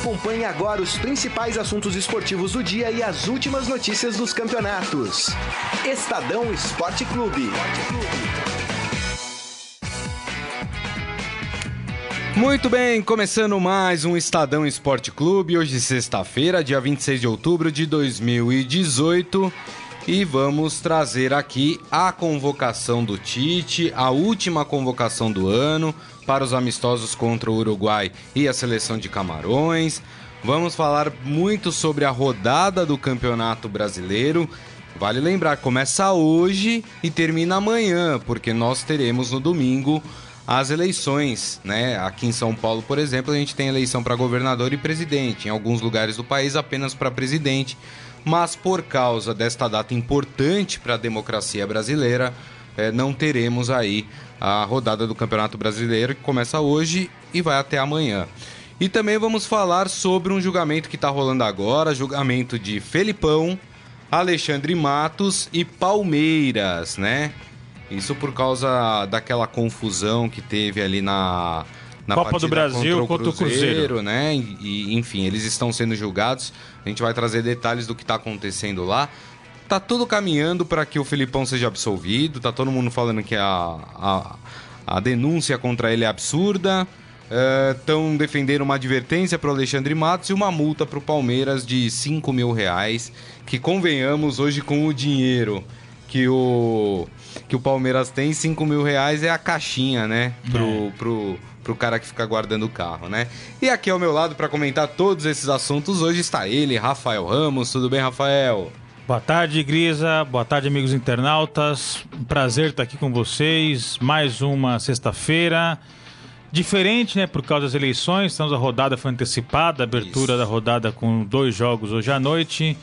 Acompanhe agora os principais assuntos esportivos do dia e as últimas notícias dos campeonatos. Estadão Esporte Clube. Muito bem, começando mais um Estadão Esporte Clube, hoje sexta-feira, dia 26 de outubro de 2018, e vamos trazer aqui a convocação do Tite, a última convocação do ano para os amistosos contra o Uruguai e a seleção de Camarões. Vamos falar muito sobre a rodada do Campeonato Brasileiro. Vale lembrar, começa hoje e termina amanhã, porque nós teremos no domingo as eleições, né? Aqui em São Paulo, por exemplo, a gente tem eleição para governador e presidente. Em alguns lugares do país, apenas para presidente. Mas por causa desta data importante para a democracia brasileira, não teremos aí a rodada do Campeonato Brasileiro, que começa hoje e vai até amanhã. E também vamos falar sobre um julgamento que está rolando agora, julgamento de Felipão, Alexandre Mattos e Palmeiras, né? Isso por causa daquela confusão que teve ali na Copa do Brasil contra o Cruzeiro, né? E, enfim, eles estão sendo julgados. A gente vai trazer detalhes do que está acontecendo lá. Tá tudo caminhando para que o Felipão seja absolvido. Tá todo mundo falando que a denúncia contra ele é absurda. Estão defendendo uma advertência para o Alexandre Mattos e uma multa para o Palmeiras de R$5 mil, que, convenhamos, hoje com o dinheiro que o Palmeiras tem, R$5 mil é a caixinha, né? Pro cara que fica guardando o carro, né? E aqui ao meu lado, para comentar todos esses assuntos, hoje está ele, Rafael Ramos. Tudo bem, Rafael? Boa tarde, Grisa. Boa tarde, amigos internautas. Prazer estar aqui com vocês. Mais uma sexta-feira. Diferente, né? Por causa das eleições. Estamos, a rodada foi antecipada, a abertura da rodada com 2 jogos hoje à noite.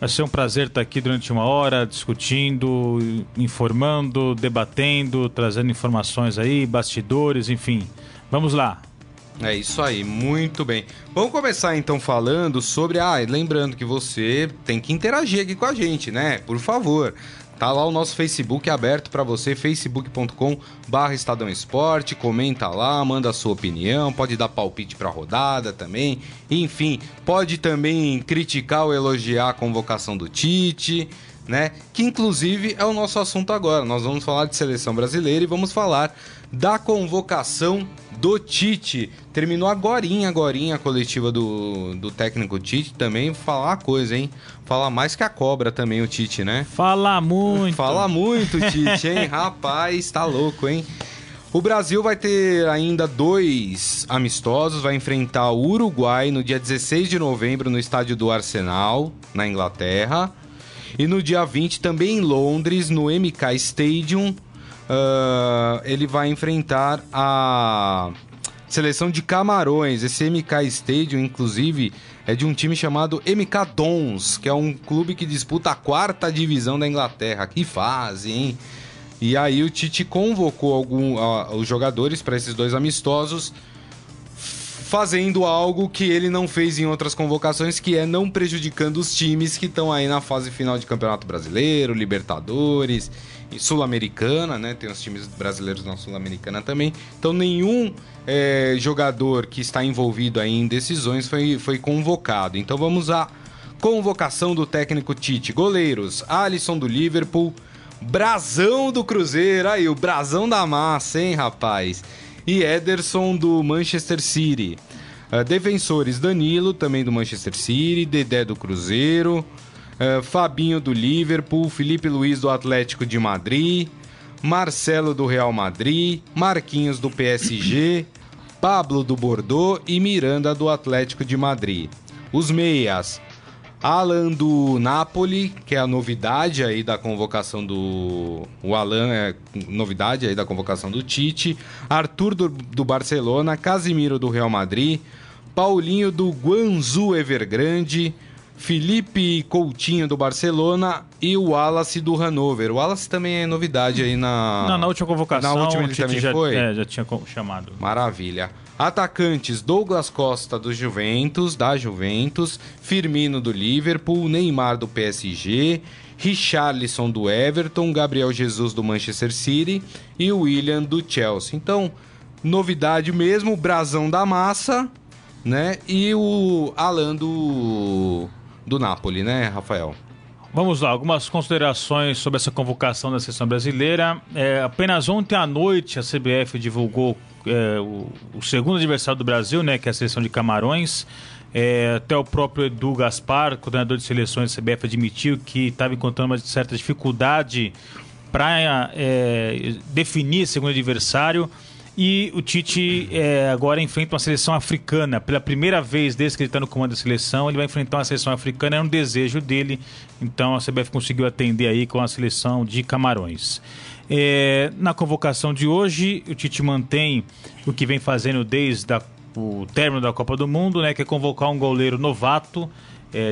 Vai ser um prazer estar aqui durante uma hora, discutindo, informando, debatendo, trazendo informações aí, bastidores, enfim. Vamos lá. É isso aí, muito bem. Vamos começar então falando sobre... lembrando que você tem que interagir aqui com a gente, né? Por favor. Tá lá o nosso Facebook aberto para você, facebook.com/Estadão Esporte, comenta lá, manda a sua opinião, pode dar palpite para a rodada também, enfim, pode também criticar ou elogiar a convocação do Tite, né? Que inclusive é o nosso assunto agora. Nós vamos falar de seleção brasileira e vamos falar da convocação do Tite. Terminou agorinha a coletiva do técnico Tite. Também falar a coisa, hein? Falar mais que a cobra também o Tite, né? Fala muito, Tite, hein? Rapaz, tá louco, hein? O Brasil vai ter ainda 2 amistosos. Vai enfrentar o Uruguai no dia 16 de novembro no estádio do Arsenal, na Inglaterra. E no dia 20, também em Londres, no MK Stadium, ele vai enfrentar a seleção de Camarões. Esse MK Stadium, inclusive, é de um time chamado MK Dons, que é um clube que disputa a 4ª divisão da Inglaterra. Que fase, hein? E aí o Tite convocou os jogadores para esses 2 amistosos, fazendo algo que ele não fez em outras convocações, que é não prejudicando os times que estão aí na fase final de Campeonato Brasileiro, Libertadores e Sul-Americana, né? Tem os times brasileiros na Sul-Americana também. Então nenhum jogador que está envolvido aí em decisões foi convocado. Então vamos à convocação do técnico Tite. Goleiros: Alisson do Liverpool, Brasão do Cruzeiro, aí o Brasão da massa, hein, rapaz? E Ederson do Manchester City. Defensores: Danilo, também do Manchester City, Dedé do Cruzeiro, Fabinho do Liverpool, Felipe Luiz do Atlético de Madrid, Marcelo do Real Madrid, Marquinhos do PSG, Pablo do Bordeaux e Miranda do Atlético de Madrid. Os meias: Alan do Napoli, que é a novidade aí da convocação O Alan é novidade aí da convocação do Tite. Arthur do Barcelona, Casemiro do Real Madrid, Paulinho do Guangzhou Evergrande, Felipe Coutinho do Barcelona e o Wallace do Hannover. O Wallace também é novidade aí na última convocação. Na última ele também foi? Já tinha chamado. Maravilha. Atacantes: Douglas Costa da Juventus, Firmino do Liverpool, Neymar do PSG, Richarlison do Everton, Gabriel Jesus do Manchester City e William do Chelsea. Então, novidade mesmo, o Brasão da massa, né? E o Alan do Napoli, né, Rafael? Vamos lá, algumas considerações sobre essa convocação da seleção brasileira. Apenas ontem à noite a CBF divulgou o segundo adversário do Brasil, né, que é a seleção de Camarões. Até o próprio Edu Gaspar, coordenador de seleções da CBF, admitiu que estava encontrando uma certa dificuldade para definir esse segundo adversário. E o Tite agora enfrenta uma seleção africana. Pela primeira vez desde que ele está no comando da seleção, ele vai enfrentar uma seleção africana, é um desejo dele. Então a CBF conseguiu atender aí com a seleção de Camarões. Na convocação de hoje, o Tite mantém o que vem fazendo desde o término da Copa do Mundo, né, que é convocar um goleiro novato.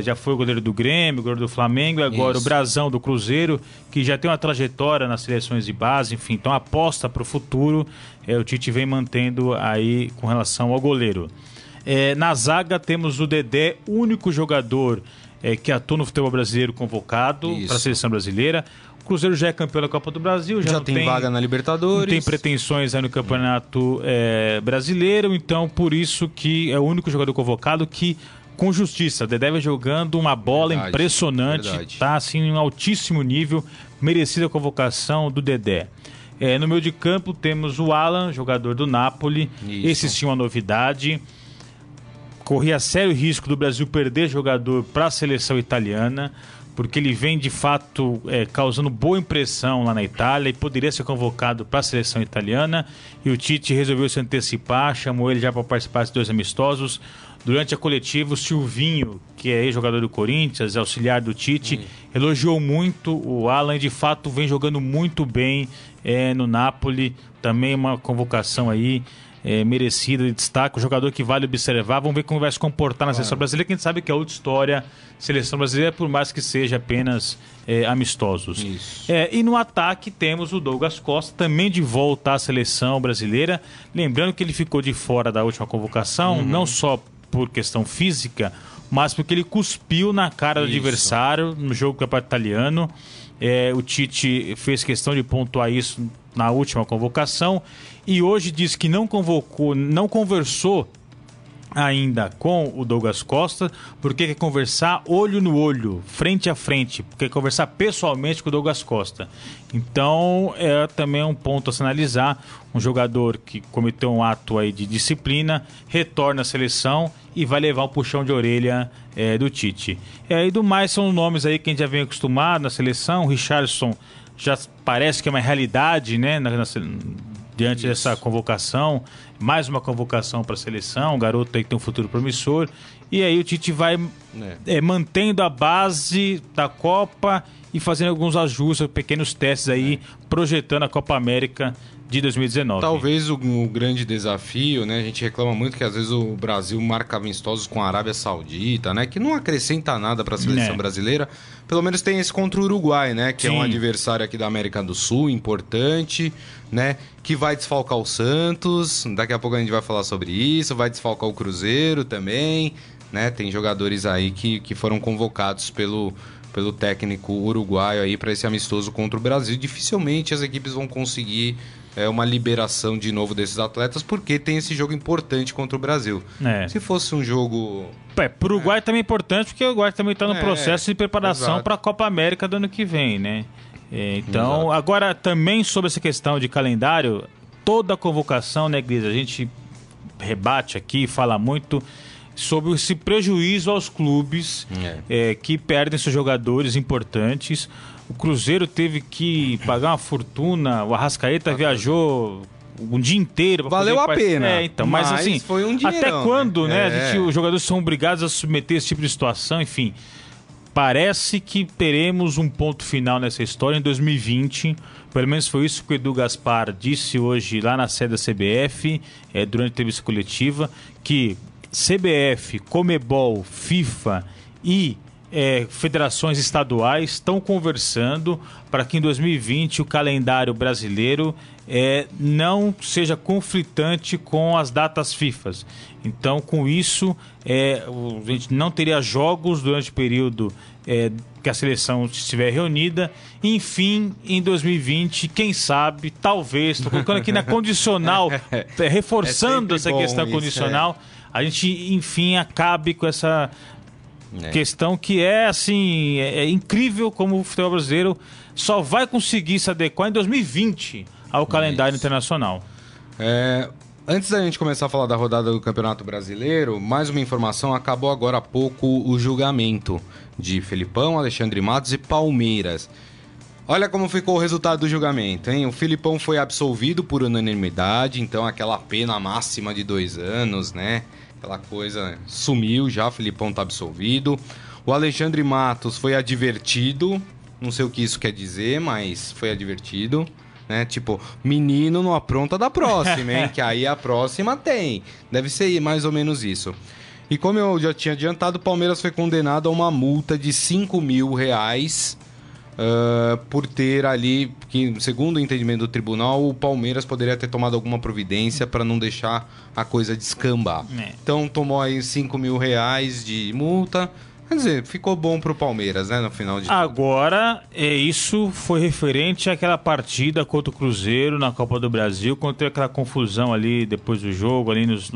Já foi o goleiro do Grêmio, o goleiro do Flamengo, e agora o Brasão do Cruzeiro, que já tem uma trajetória nas seleções de base, enfim, então aposta para o futuro, o Tite vem mantendo aí com relação ao goleiro. Na zaga temos o Dedé, único jogador que atua no futebol brasileiro convocado para a seleção brasileira. O Cruzeiro já é campeão da Copa do Brasil, já não tem vaga na Libertadores, não tem pretensões aí no Campeonato Brasileiro, então por isso que é o único jogador convocado que, com justiça, Dedé vem jogando uma bola impressionante, tá assim em um altíssimo nível, merecida a convocação do Dedé. No meio de campo temos o Alan, jogador do Napoli, esse sim é uma novidade. Corria sério risco do Brasil perder jogador para a seleção italiana, porque ele vem de fato causando boa impressão lá na Itália e poderia ser convocado para a seleção italiana, e o Tite resolveu se antecipar, chamou ele já para participar dos dois amistosos. Durante a coletiva, o Silvinho, que é ex-jogador do Corinthians, auxiliar do Tite, elogiou muito o Alan e de fato vem jogando muito bem no Napoli. Também uma convocação aí merecida de destaque, um jogador que vale observar. Vamos ver como vai se comportar na seleção brasileira, que a gente sabe que é outra história, seleção brasileira, por mais que seja apenas amistosos. E no ataque temos o Douglas Costa, também de volta à seleção brasileira. Lembrando que ele ficou de fora da última convocação, não só por questão física, mas porque ele cuspiu na cara do adversário no jogo do Campeonato Italiano. O Tite fez questão de pontuar isso na última convocação e hoje diz que não convocou, não conversou ainda com o Douglas Costa, porque quer conversar olho no olho, frente a frente, porque quer conversar pessoalmente com o Douglas Costa. Então também é um ponto a se analisar, um jogador que cometeu um ato aí de disciplina, retorna à seleção e vai levar um puxão de orelha do Tite. E do mais são nomes aí que a gente já vem acostumado na seleção. O Richarlison já parece que é uma realidade, né, diante dessa convocação, mais uma convocação para a seleção, um garoto aí que tem um futuro promissor. E aí o Tite vai mantendo a base da Copa e fazendo alguns ajustes, pequenos testes aí, projetando a Copa América de 2019. Talvez o grande desafio, né? A gente reclama muito que às vezes o Brasil marca amistosos com a Arábia Saudita, né? Que não acrescenta nada para a seleção brasileira. Pelo menos tem esse contra o Uruguai, né? Que é um adversário aqui da América do Sul, importante, né? Que vai desfalcar o Santos. Daqui a pouco a gente vai falar sobre isso. Vai desfalcar o Cruzeiro também, né? Tem jogadores aí que foram convocados pelo técnico uruguaio aí para esse amistoso contra o Brasil. Dificilmente as equipes vão conseguir uma liberação de novo desses atletas, porque tem esse jogo importante contra o Brasil. Se fosse um jogo... Para o Uruguai também é importante, porque o Uruguai também está no processo de preparação para a Copa América do ano que vem, né? Então, agora também sobre essa questão de calendário, toda a convocação, né, Gris, a gente rebate aqui, fala muito sobre esse prejuízo aos clubes que perdem seus jogadores importantes. O Cruzeiro teve que pagar uma fortuna, o Arrascaeta viajou um dia inteiro. Valeu a pena. Então, mas assim, foi um dinheirão, até quando, né? Os jogadores são obrigados a submeter esse tipo de situação, enfim. Parece que teremos um ponto final nessa história em 2020, pelo menos foi isso que o Edu Gaspar disse hoje lá na sede da CBF, durante a entrevista coletiva, que CBF, Comebol, FIFA e federações estaduais estão conversando para que em 2020 o calendário brasileiro não seja conflitante com as datas FIFA. Então, com isso, a gente não teria jogos durante o período que a seleção estiver reunida. Enfim, em 2020, quem sabe, talvez, estou colocando aqui na condicional, reforçando essa questão condicional, a gente, enfim, acabe com essa questão que é, assim, é incrível como o futebol brasileiro só vai conseguir se adequar em 2020 ao calendário internacional. Antes da gente começar a falar da rodada do Campeonato Brasileiro, mais uma informação, acabou agora há pouco o julgamento de Felipão, Alexandre Mattos e Palmeiras. Olha como ficou o resultado do julgamento, hein? O Felipão foi absolvido por unanimidade, então aquela pena máxima de 2 anos, né? Aquela coisa sumiu já, o Felipão tá absolvido. O Alexandre Mattos foi advertido, não sei o que isso quer dizer, mas foi advertido. Né? Tipo, menino não apronta da próxima, hein? Que aí a próxima tem. Deve ser mais ou menos isso. E como eu já tinha adiantado, o Palmeiras foi condenado a uma multa de 5 mil reais por ter ali, que, segundo o entendimento do tribunal, o Palmeiras poderia ter tomado alguma providência para não deixar a coisa descambar. Então tomou aí 5 mil reais de multa. Quer dizer, ficou bom pro Palmeiras, né, no final de tudo. Agora, isso foi referente àquela partida contra o Cruzeiro na Copa do Brasil, contra aquela confusão ali depois do jogo, ali nos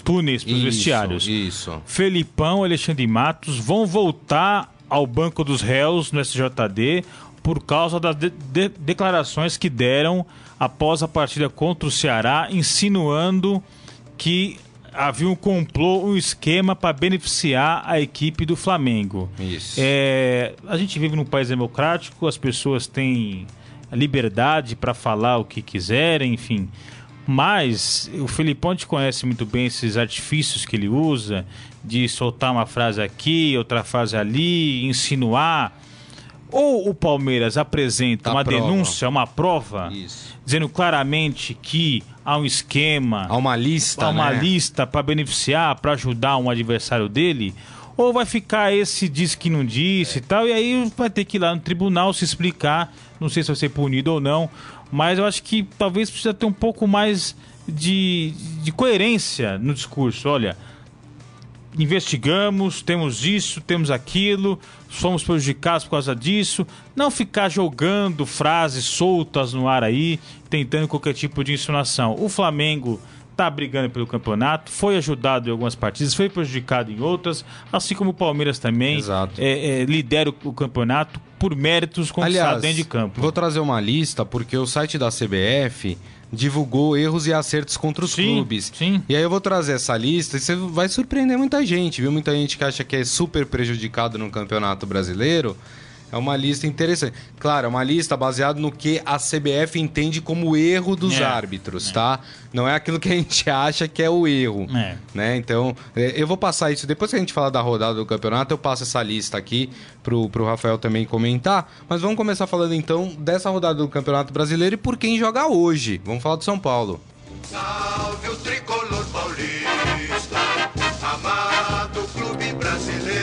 túneis, pros vestiários. Isso. Felipão e Alexandre Mattos vão voltar ao banco dos réus no SJD por causa das declarações que deram após a partida contra o Ceará, insinuando que havia um complô, um esquema para beneficiar a equipe do Flamengo. Isso. A gente vive num país democrático, as pessoas têm liberdade para falar o que quiserem, enfim. Mas o Felipão te conhece muito bem esses artifícios que ele usa de soltar uma frase aqui, outra frase ali, insinuar. Ou o Palmeiras apresenta uma denúncia, uma prova, dizendo claramente que há um esquema, há uma lista para beneficiar, para ajudar um adversário dele, ou vai ficar esse diz que não disse e tal, e aí vai ter que ir lá no tribunal se explicar, não sei se vai ser punido ou não, mas eu acho que talvez precisa ter um pouco mais de coerência no discurso. Olha, investigamos, temos isso, temos aquilo, somos prejudicados por causa disso. Não ficar jogando frases soltas no ar aí, tentando qualquer tipo de insinuação. O Flamengo está brigando pelo campeonato, foi ajudado em algumas partidas, foi prejudicado em outras, assim como o Palmeiras também lidera o campeonato por méritos conquistados dentro de campo. Vou trazer uma lista, porque o site da CBF divulgou erros e acertos contra os clubes. Sim. E aí eu vou trazer essa lista e você vai surpreender muita gente, viu? Muita gente que acha que é super prejudicado no Campeonato Brasileiro. É uma lista interessante. Claro, é uma lista baseada no que a CBF entende como erro dos árbitros, tá? Não é aquilo que a gente acha que é o erro, né? Então, eu vou passar isso. Depois que a gente falar da rodada do campeonato, eu passo essa lista aqui pro Rafael também comentar. Mas vamos começar falando, então, dessa rodada do Campeonato Brasileiro e por quem joga hoje. Vamos falar do São Paulo. Salve o tricolor paulista, amado clube brasileiro.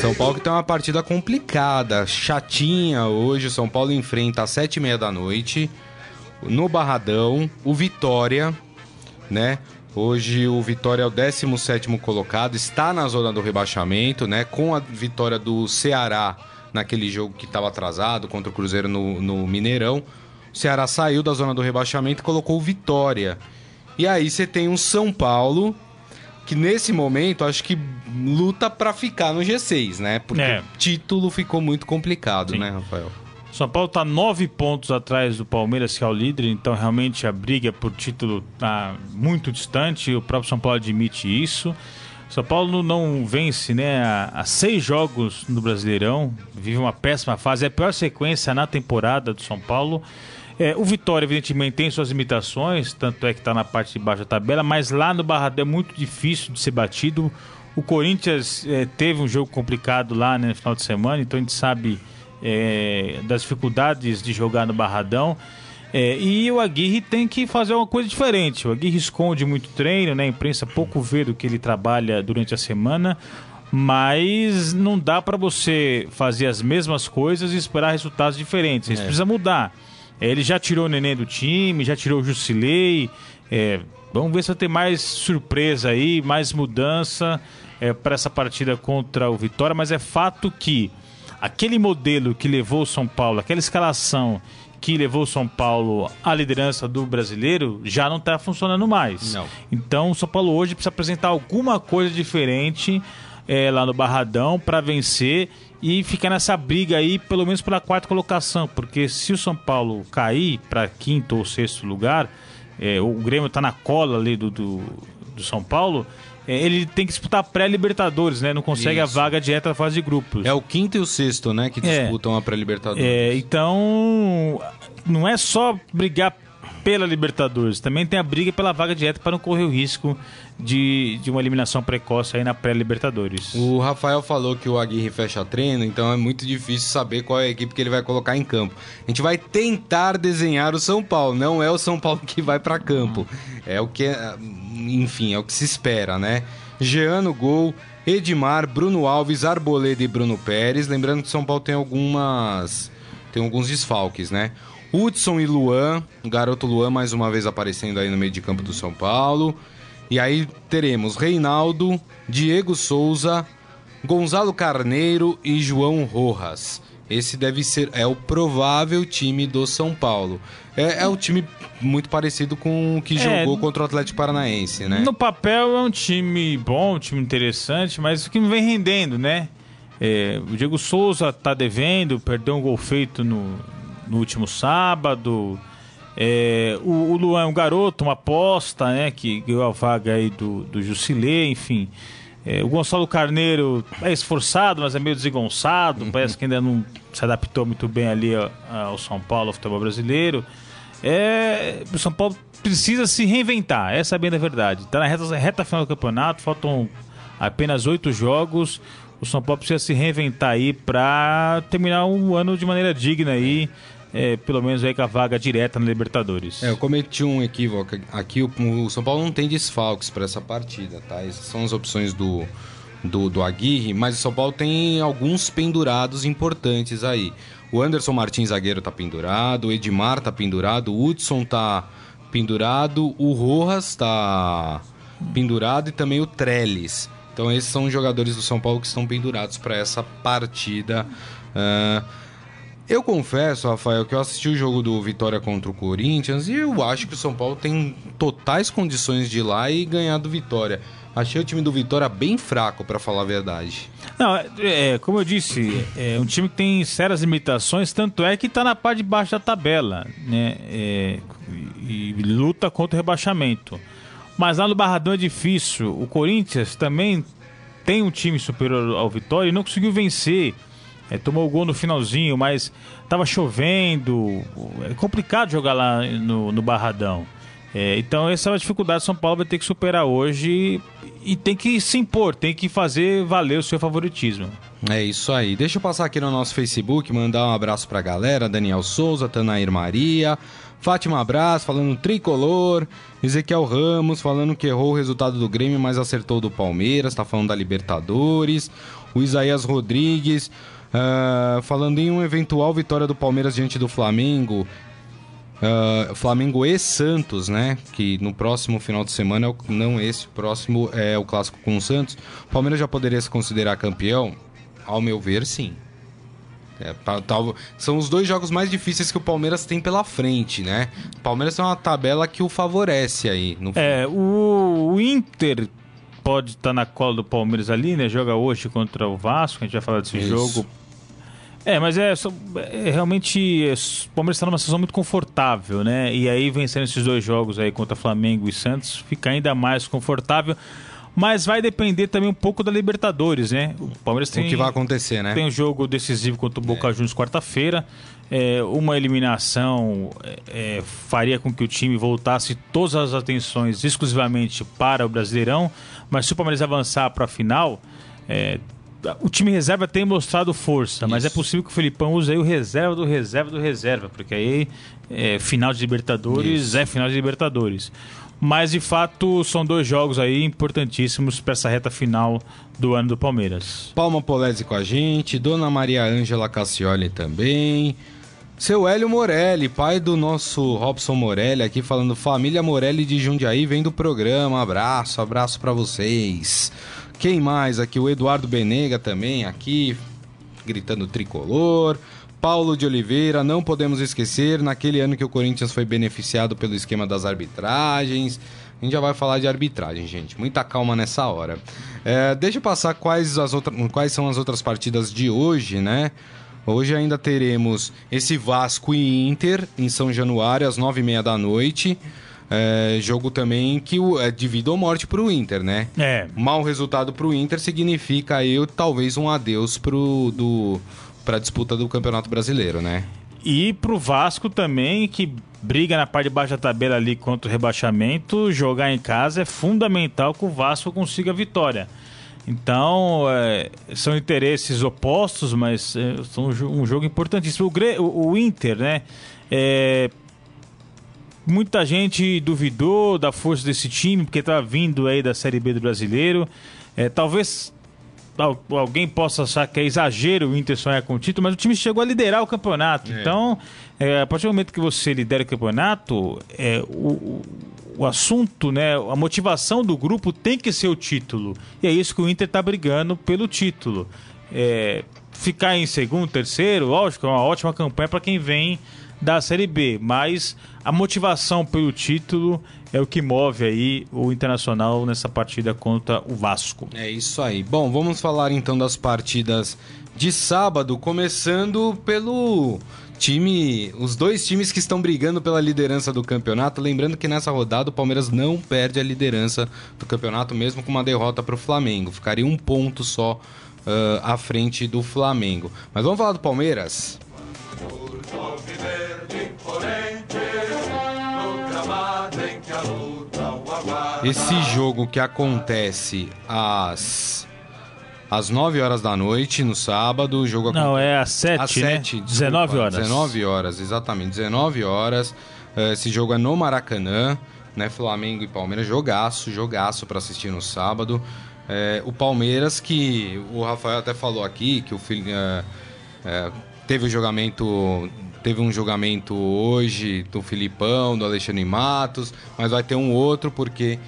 São Paulo que tem uma partida complicada, chatinha hoje. O São Paulo enfrenta às 19h30 no Barradão, o Vitória, né? Hoje o Vitória é o 17º colocado, está na zona do rebaixamento, né? Com a vitória do Ceará naquele jogo que estava atrasado contra o Cruzeiro no Mineirão. O Ceará saiu da zona do rebaixamento e colocou o Vitória. E aí você tem um São Paulo que nesse momento, acho que luta pra ficar no G6, né? Porque o título ficou muito complicado, né, Rafael? São Paulo tá 9 pontos atrás do Palmeiras, que é o líder, então realmente a briga por título tá muito distante, o próprio São Paulo admite isso. São Paulo não vence, né, há 6 jogos no Brasileirão, vive uma péssima fase, é a pior sequência na temporada do São Paulo. O Vitória, evidentemente, tem suas limitações, tanto é que está na parte de baixo da tabela, mas lá no Barradão é muito difícil de ser batido. O Corinthians teve um jogo complicado lá, né, no final de semana, então a gente sabe das dificuldades de jogar no Barradão. E o Aguirre tem que fazer uma coisa diferente. O Aguirre esconde muito treino, né, a imprensa pouco vê do que ele trabalha durante a semana. mas não dá para você fazer as mesmas coisas e esperar resultados diferentes. Isso precisa mudar. Ele já tirou o Nenê do time, já tirou o Jusilei. Vamos ver se vai ter mais surpresa aí, mais mudança para essa partida contra o Vitória. Mas é fato que aquele modelo que levou o São Paulo, aquela escalação que levou o São Paulo à liderança do brasileiro, já não está funcionando mais. Não. Então o São Paulo hoje precisa apresentar alguma coisa diferente lá no Barradão para vencer e ficar nessa briga aí, pelo menos pela quarta colocação. Porque se o São Paulo cair para quinto ou sexto lugar, o Grêmio está na cola ali do São Paulo, ele tem que disputar pré-Libertadores, né? Não consegue a vaga direta da fase de grupos. É o quinto e o sexto, né? Que disputam a pré-Libertadores. Então, não é só brigar pela Libertadores, também tem a briga pela vaga direta para não correr o risco de uma eliminação precoce aí na pré-Libertadores. O Rafael falou que o Aguirre fecha treino, então é muito difícil saber qual é a equipe que ele vai colocar em campo. A gente vai tentar desenhar o São Paulo, não é o São Paulo que vai para campo. É o que, enfim, é o que se espera, né? Jean no gol, Edmar, Bruno Alves, Arboleda e Bruno Pérez. Lembrando que o São Paulo tem alguns desfalques, né? Hudson e Luan, o garoto Luan mais uma vez aparecendo aí no meio de campo do São Paulo. E aí teremos Reinaldo, Diego Souza, Gonzalo Carneiro e João Rojas. Esse deve ser, o provável time do São Paulo. É um time muito parecido com o que jogou contra o Atlético Paranaense, né? No papel é um time bom, um time interessante, mas o que não vem rendendo, né? O Diego Souza tá devendo, perdeu um gol feito no último sábado. O Luan é um garoto, uma aposta, né, que ganhou a vaga aí do Jusilei, enfim. O Gonçalo Carneiro é esforçado, mas é meio desengonçado, parece que ainda não se adaptou muito bem ali ao São Paulo, ao futebol brasileiro. O São Paulo precisa se reinventar, essa é bem a verdade. Está na reta final do campeonato, faltam apenas 8 jogos. O São Paulo precisa se reinventar aí para terminar o ano de maneira digna aí, pelo menos aí com a vaga direta na Libertadores. Eu cometi um equívoco aqui, o São Paulo não tem desfalques para essa partida, tá? Essas são as opções do Aguirre, mas o São Paulo tem alguns pendurados importantes aí. O Anderson Martins, zagueiro, tá pendurado, o Edmar tá pendurado, o Hudson tá pendurado, o Rojas tá pendurado e também o Trellis. Então esses são os jogadores do São Paulo que estão pendurados para essa partida. Eu confesso, Rafael, que eu assisti o jogo do Vitória contra o Corinthians e eu acho que o São Paulo tem totais condições de ir lá e ganhar do Vitória. Achei o time do Vitória bem fraco, para falar a verdade. Não, como eu disse, é um time que tem sérias limitações, tanto é que está na parte de baixo da tabela, né? E luta contra o rebaixamento. Mas lá no Barradão é difícil. O Corinthians também tem um time superior ao Vitória e não conseguiu vencer. Tomou o gol no finalzinho, mas estava chovendo. É complicado jogar lá no Barradão. Então essa é uma dificuldade que o São Paulo vai ter que superar hoje e tem que se impor, tem que fazer valer o seu favoritismo. É isso aí. Deixa eu passar aqui no nosso Facebook, mandar um abraço para a galera. Daniel Souza, Tanair Maria... Fátima Brás falando tricolor, Ezequiel Ramos falando que errou o resultado do Grêmio, mas acertou do Palmeiras, tá falando da Libertadores, o Isaías Rodrigues falando em uma eventual vitória do Palmeiras diante do Flamengo, Flamengo e Santos, né? Que no próximo final de semana, não esse, próximo é o clássico com o Santos. O Palmeiras já poderia se considerar campeão? Ao meu ver, sim. São os 2 jogos mais difíceis que o Palmeiras tem pela frente, né? O Palmeiras tem uma tabela que o favorece aí. No o Inter pode estar na cola do Palmeiras ali, né? Joga hoje contra o Vasco, a gente vai falar desse jogo. Mas realmente o Palmeiras está numa situação muito confortável, né? E aí vencendo esses 2 jogos aí contra Flamengo e Santos, fica ainda mais confortável. Mas vai depender também um pouco da Libertadores, né? O Palmeiras tem o que vai acontecer, né? Tem um jogo decisivo contra o Boca Juniors quarta-feira. Uma eliminação faria com que o time voltasse todas as atenções exclusivamente para o Brasileirão. Mas se o Palmeiras avançar para a final, o time reserva tem mostrado força. Mas é possível que o Felipão use aí o reserva do reserva do reserva, porque aí final de Libertadores. Mas, de fato, são dois jogos aí importantíssimos para essa reta final do ano do Palmeiras. Palma Polese com a gente, Dona Maria Ângela Cassioli também. Seu Hélio Morelli, pai do nosso Robson Morelli aqui, falando: família Morelli de Jundiaí vem do programa. Abraço, abraço para vocês. Quem mais aqui? O Eduardo Benega também aqui, gritando tricolor. Paulo de Oliveira: não podemos esquecer, naquele ano que o Corinthians foi beneficiado pelo esquema das arbitragens. A gente já vai falar de arbitragem, gente. Muita calma nessa hora. Deixa eu passar quais são as outras partidas de hoje, né? Hoje ainda teremos esse Vasco e Inter em São Januário, às 21h30. Jogo também que é de vida ou morte pro Inter, né? Mau resultado pro Inter significa aí talvez um adeus para a disputa do Campeonato Brasileiro, né? E pro Vasco também, que briga na parte de baixo da tabela ali contra o rebaixamento, jogar em casa é fundamental que o Vasco consiga a vitória. Então, são interesses opostos, mas são um jogo importantíssimo. O Inter, né? Muita gente duvidou da força desse time, porque tá vindo aí da Série B do Brasileiro. Talvez alguém possa achar que é exagero o Inter sonhar com o título, mas o time chegou a liderar o campeonato. Então, a partir do momento que você lidera o campeonato, o assunto, né, a motivação do grupo tem que ser o título. E é isso que o Inter está brigando pelo título. Ficar em segundo, terceiro, lógico, é uma ótima campanha para quem vem da Série B, mas a motivação pelo título é o que move aí o Internacional nessa partida contra o Vasco. É isso aí. Bom, vamos falar então das partidas de sábado, começando pelo time, os dois times que estão brigando pela liderança do campeonato. Lembrando que nessa rodada o Palmeiras não perde a liderança do campeonato, mesmo com uma derrota para o Flamengo. Ficaria um ponto só à frente do Flamengo. Mas vamos falar do Palmeiras? Esse jogo que acontece às 21h no sábado, o jogo é às 7, né? 19h. 19h, exatamente, 19h. Esse jogo é no Maracanã, né? Flamengo e Palmeiras, jogaço para assistir no sábado. O Palmeiras, que o Rafael até falou aqui, que o filho teve um julgamento hoje do Felipão, do Alexandre Mattos, mas vai ter um outro porque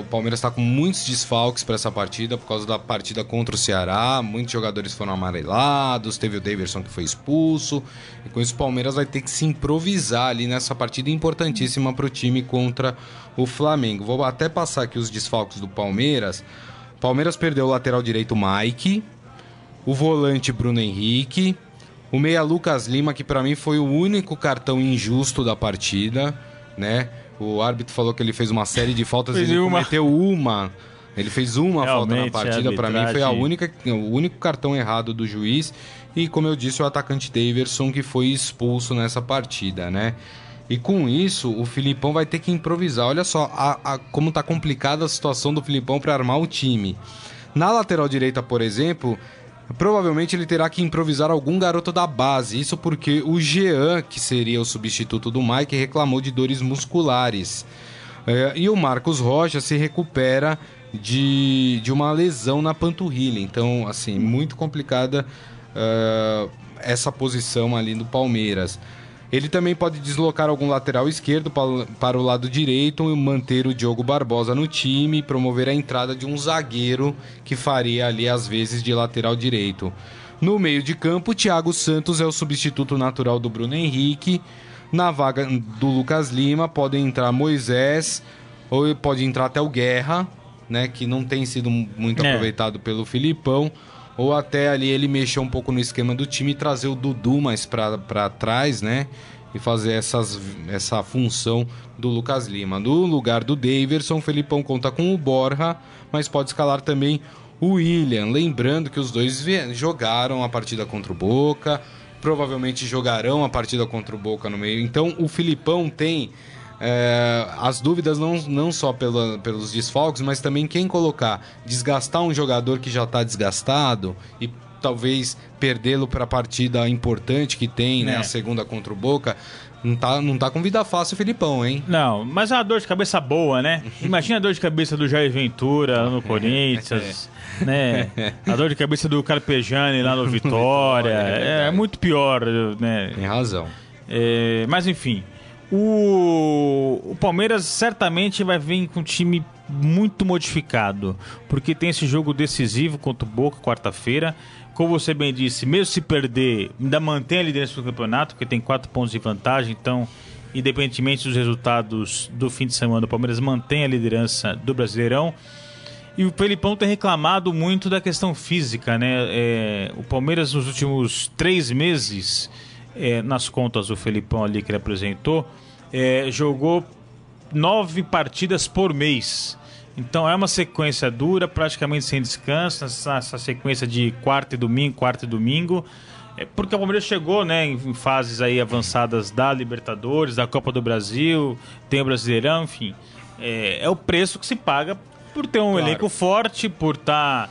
o Palmeiras está com muitos desfalques para essa partida, por causa da partida contra o Ceará. Muitos jogadores foram amarelados, teve o Davidson que foi expulso, e com isso o Palmeiras vai ter que se improvisar ali nessa partida importantíssima para o time contra o Flamengo. Vou até passar aqui os desfalques do Palmeiras. O Palmeiras perdeu o lateral direito Mike, o volante Bruno Henrique, o meia Lucas Lima, que para mim foi o único cartão injusto da partida, né? O árbitro falou que ele fez uma série de faltas e ele cometeu uma. Ele fez uma realmente, falta na partida. Para mim foi o único cartão errado do juiz. E como eu disse, o atacante Davidson, que foi expulso nessa partida, né? E com isso, o Felipão vai ter que improvisar. Olha só como tá complicada a situação do Felipão para armar o time. Na lateral direita, por exemplo, provavelmente ele terá que improvisar algum garoto da base. Isso porque o Jean, que seria o substituto do Mike, reclamou de dores musculares. E o Marcos Rocha se recupera de uma lesão na panturrilha. Então, assim, muito complicada essa posição ali do Palmeiras. Ele também pode deslocar algum lateral esquerdo para o lado direito e manter o Diogo Barbosa no time e promover a entrada de um zagueiro que faria ali às vezes de lateral direito. No meio de campo, o Thiago Santos é o substituto natural do Bruno Henrique. Na vaga do Lucas Lima pode entrar Moisés ou pode entrar até o Guerra, né, que não tem sido muito aproveitado pelo Felipão. Ou até ali ele mexer um pouco no esquema do time e trazer o Dudu mais para trás, né? E fazer essa função do Lucas Lima. No lugar do Davidson, o Felipão conta com o Borja, mas pode escalar também o William. Lembrando que os dois jogaram a partida contra o Boca, provavelmente jogarão a partida contra o Boca no meio. Então o Felipão tem as dúvidas não só pelos desfalques, mas também quem colocar. Desgastar um jogador que já está desgastado e talvez perdê-lo para a partida importante que tem, né, a segunda contra o Boca, Não tá com vida fácil o Felipão, hein? Não, mas é uma dor de cabeça boa, né? Imagina a dor de cabeça do Jair Ventura lá no Corinthians, né? A dor de cabeça do Carpegiani lá no Vitória. É muito pior, né? Tem razão. É, mas enfim, o Palmeiras certamente vai vir com um time muito modificado, porque tem esse jogo decisivo contra o Boca quarta-feira. Como você bem disse, mesmo se perder, ainda mantém a liderança do campeonato, porque tem 4 pontos de vantagem. Então, independentemente dos resultados do fim de semana, o Palmeiras mantém a liderança do Brasileirão. E o Felipão tem reclamado muito da questão física, né? O Palmeiras, nos últimos 3 meses, nas contas do Felipão ali que ele apresentou, jogou 9 partidas por mês. Então é uma sequência dura, praticamente sem descanso, essa sequência de quarta e domingo, porque o Palmeiras chegou, né, em fases aí avançadas da Libertadores, da Copa do Brasil, tem o Brasileirão, enfim. É o preço que se paga por ter um elenco forte, por estar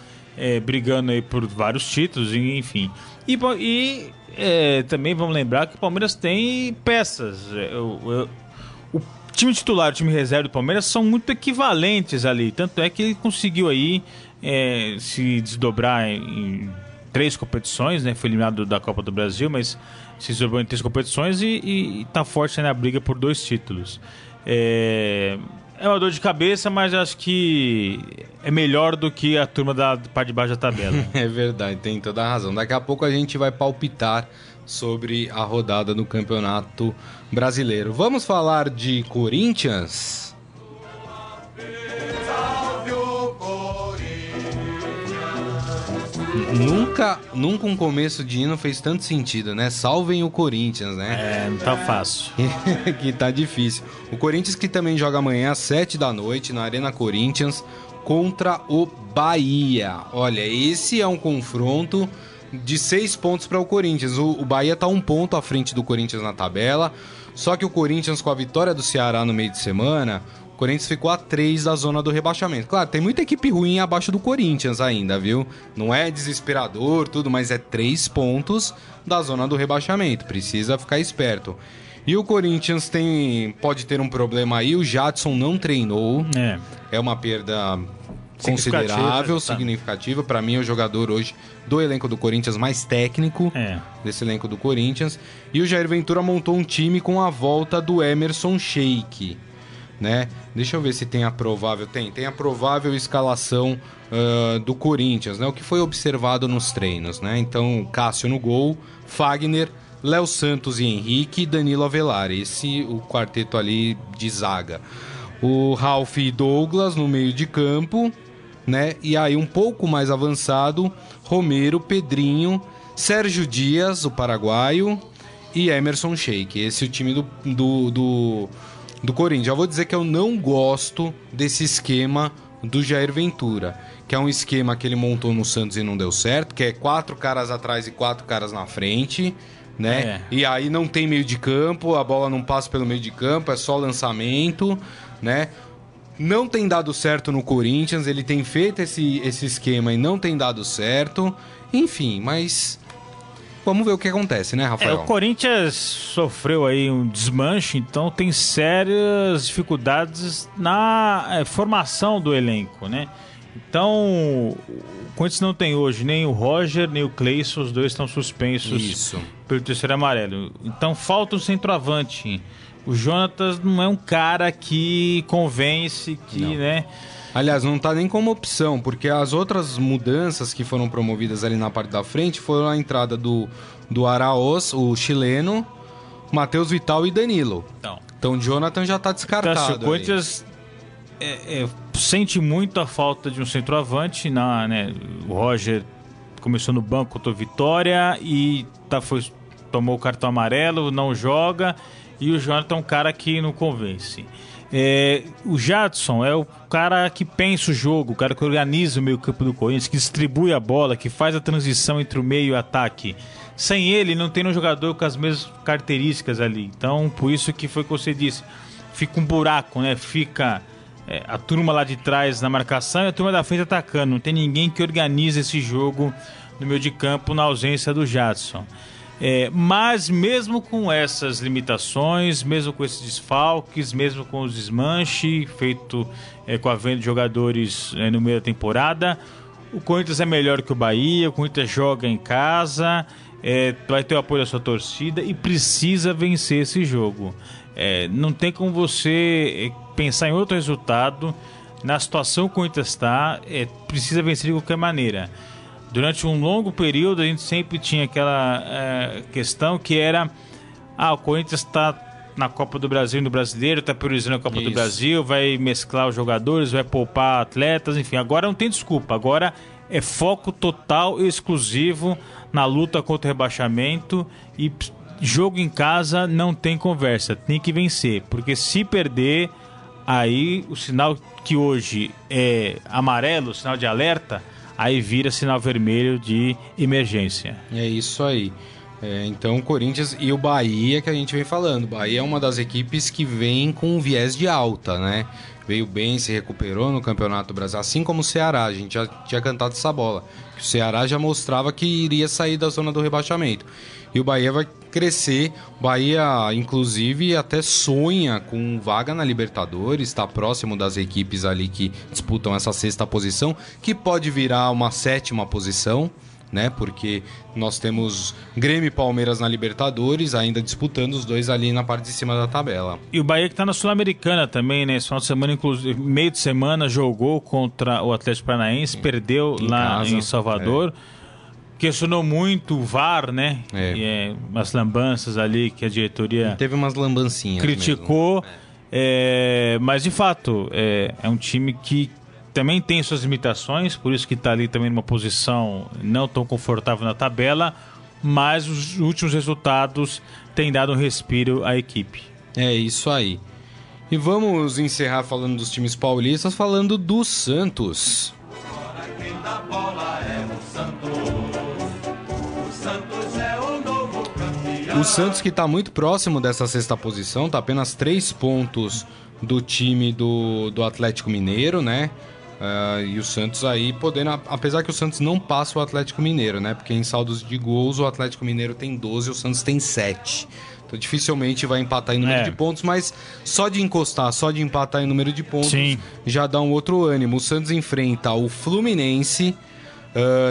brigando aí por vários títulos, enfim. E também vamos lembrar que o Palmeiras tem peças. Time titular e time reserva do Palmeiras são muito equivalentes ali. Tanto é que ele conseguiu aí se desdobrar em 3 competições, né? Foi eliminado da Copa do Brasil, mas se desdobrou em 3 competições e tá forte na briga por 2 títulos. É uma dor de cabeça, mas acho que é melhor do que a turma da parte de baixo da tabela. É verdade, tem toda a razão. Daqui a pouco a gente vai palpitar sobre a rodada do Campeonato Brasileiro. Vamos falar de Corinthians? Nunca um começo de hino fez tanto sentido, né? Salvem o Corinthians, né? Não tá fácil. Que tá difícil. O Corinthians que também joga amanhã às 7 da noite na Arena Corinthians contra o Bahia. Olha, esse é um confronto de 6 pontos para o Corinthians. O Bahia está 1 ponto à frente do Corinthians na tabela, só que o Corinthians, com a vitória do Ceará no meio de semana, o Corinthians ficou a 3 da zona do rebaixamento. Claro, tem muita equipe ruim abaixo do Corinthians ainda, viu? Não é desesperador, tudo, mas é 3 pontos da zona do rebaixamento, precisa ficar esperto. E o Corinthians pode ter um problema aí, o Jadson não treinou, é uma perda considerável, significativa. Para mim é o jogador hoje do elenco do Corinthians mais técnico desse elenco do Corinthians. E o Jair Ventura montou um time com a volta do Emerson Sheik, né? Deixa eu ver se tem a provável. Tem a provável escalação do Corinthians, né? O que foi observado nos treinos, né? Então, Cássio no gol, Fagner, Léo Santos e Henrique, Danilo Avelar. Esse o quarteto ali de zaga. O Ralf e Douglas no meio de campo, né? E aí um pouco mais avançado, Romero, Pedrinho, Sérgio Dias, o paraguaio, e Emerson Sheik. Esse é o time do Corinthians. Já vou dizer que eu não gosto desse esquema do Jair Ventura, que é um esquema que ele montou no Santos e não deu certo, que é 4 caras atrás e 4 caras na frente, né? E aí não tem meio de campo, a bola não passa pelo meio de campo, é só lançamento, né? Não tem dado certo no Corinthians, ele tem feito esse esquema e não tem dado certo. Enfim, mas vamos ver o que acontece, né, Rafael? O Corinthians sofreu aí um desmanche, então tem sérias dificuldades na formação do elenco, né? Então, o Corinthians não tem hoje nem o Roger, nem o Cleison, os dois estão suspensos pelo terceiro amarelo. Então, falta um centroavante. O Jonatas não é um cara que convence, que, não, né? Aliás, não tá nem como opção, porque as outras mudanças que foram promovidas ali na parte da frente foram a entrada do Araoz, o chileno, Matheus Vital e Danilo. Então o Jonathan já tá descartado. Então, se o Corinthians sente muito a falta de um centroavante, né? O Roger começou no banco contra o Vitória e tomou o cartão amarelo, não joga. E o Jonathan é um cara que não convence. O Jadson é o cara que pensa o jogo, o cara que organiza o meio campo do Corinthians, que distribui a bola, que faz a transição entre o meio e o ataque. Sem ele, não tem um jogador com as mesmas características ali. Então, por isso que foi o que você disse. Fica um buraco, né? Fica a turma lá de trás na marcação e a turma da frente atacando. Não tem ninguém que organiza esse jogo no meio de campo na ausência do Jadson. Mas mesmo com essas limitações, mesmo com esses desfalques, mesmo com os desmanches feito com a venda de jogadores no meio da temporada, o Corinthians é melhor que o Bahia, o Corinthians joga em casa, vai ter o apoio da sua torcida e precisa vencer esse jogo. Não tem como você pensar em outro resultado na situação que o Corinthians está, precisa vencer de qualquer maneira. Durante um longo período a gente sempre tinha aquela questão que era: o Corinthians está na Copa do Brasil, no Brasileiro, está priorizando a Copa do Brasil, vai mesclar os jogadores, vai poupar atletas, enfim. Agora não tem desculpa, agora é foco total e exclusivo na luta contra o rebaixamento e jogo em casa não tem conversa, tem que vencer, porque se perder, aí o sinal que hoje é amarelo, sinal de alerta, aí vira sinal vermelho de emergência. É isso aí. Então, o Corinthians e o Bahia, que a gente vem falando. O Bahia é uma das equipes que vem com um viés de alta, né? Veio bem, se recuperou no Campeonato Brasileiro, assim como o Ceará. A gente já tinha cantado essa bola. O Ceará já mostrava que iria sair da zona do rebaixamento. E o Bahia vai crescer. O Bahia, inclusive, até sonha com vaga na Libertadores. Está próximo das equipes ali que disputam essa 6ª posição, que pode virar uma 7ª posição, né? Porque nós temos Grêmio e Palmeiras na Libertadores, ainda disputando os dois ali na parte de cima da tabela. E o Bahia que está na Sul-Americana também, né? Esse final de semana, inclusive, meio de semana, jogou contra o Atlético Paranaense, perdeu lá em Salvador. Questionou muito o VAR, né? Umas lambanças ali que a diretoria... E teve umas lambancinhas criticou, mesmo. Mas de fato, é um time que também tem suas limitações, por isso que está ali também numa posição não tão confortável na tabela, mas os últimos resultados têm dado um respiro à equipe. É isso aí. E vamos encerrar falando dos times paulistas, falando do Santos. Agora quem dá bola é o Santos. O Santos é o novo campeão. O Santos que está muito próximo dessa 6ª posição, está apenas 3 pontos do time do Atlético Mineiro, né? E o Santos aí podendo, apesar que o Santos não passa o Atlético Mineiro, né? Porque em saldos de gols o Atlético Mineiro tem 12 e o Santos tem 7. Então dificilmente vai empatar em número de pontos, mas só de encostar, só de empatar em número de pontos, sim, já dá um outro ânimo. O Santos enfrenta o Fluminense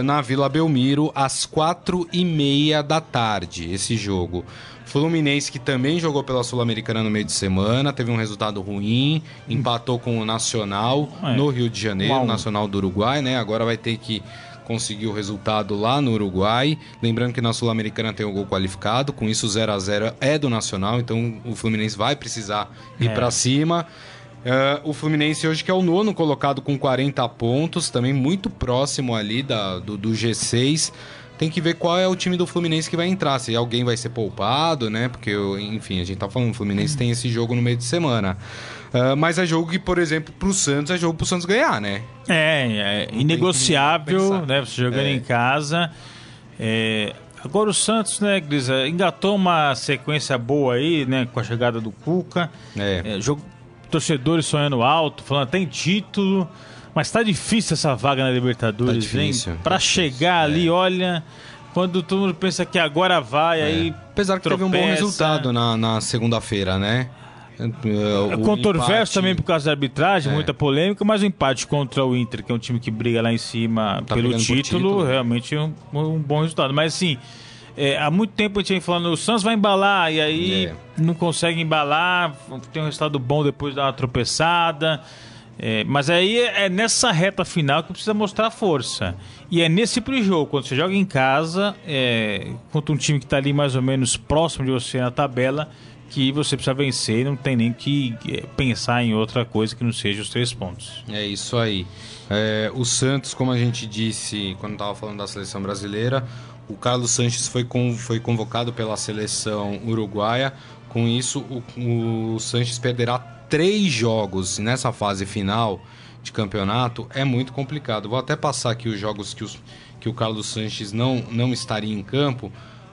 na Vila Belmiro às 4:30 da tarde, esse jogo. Fluminense que também jogou pela Sul-Americana no meio de semana, teve um resultado ruim, empatou com o Nacional no Rio de Janeiro, o Nacional do Uruguai, né? Agora vai ter que conseguir o resultado lá no Uruguai. Lembrando que na Sul-Americana tem o gol qualificado, com isso 0x0 é do Nacional, então o Fluminense vai precisar ir pra cima. O Fluminense hoje que é o 9º colocado com 40 pontos, também muito próximo ali do G6. Tem que ver qual é o time do Fluminense que vai entrar, se alguém vai ser poupado, né? Porque, enfim, a gente tá falando, o Fluminense tem esse jogo no meio de semana. Mas é jogo que, por exemplo, pro Santos, é jogo pro Santos ganhar, né? É inegociável, né? Você jogando em casa. Agora o Santos, né, Grisa, engatou uma sequência boa aí, né? Com a chegada do Cuca. Torcedores sonhando alto, falando, tem título... Mas tá difícil essa vaga na Libertadores, hein? Tá pra chegar ali, olha, quando todo mundo pensa que agora vai, aí apesar que teve um bom resultado na segunda-feira, né? Controverso também por causa da arbitragem, muita polêmica, mas o empate contra o Inter, que é um time que briga lá em cima pelo título, realmente um bom resultado. Mas assim, há muito tempo a gente vem falando, o Santos vai embalar, e aí não consegue embalar, tem um resultado bom depois de dar uma tropeçada... mas aí é nessa reta final que precisa mostrar força. E é nesse tipo de jogo, quando você joga em casa contra um time que está ali mais ou menos próximo de você na tabela, que você precisa vencer e não tem nem que pensar em outra coisa que não seja os 3 pontos. É isso aí. O Santos, como a gente disse quando estava falando da seleção brasileira, o Carlos Sanches foi convocado pela seleção uruguaia. Com isso, o Sanches perderá 3 jogos nessa fase final de campeonato. É muito complicado. Vou até passar aqui os jogos que o Carlos Sanches não estaria em campo.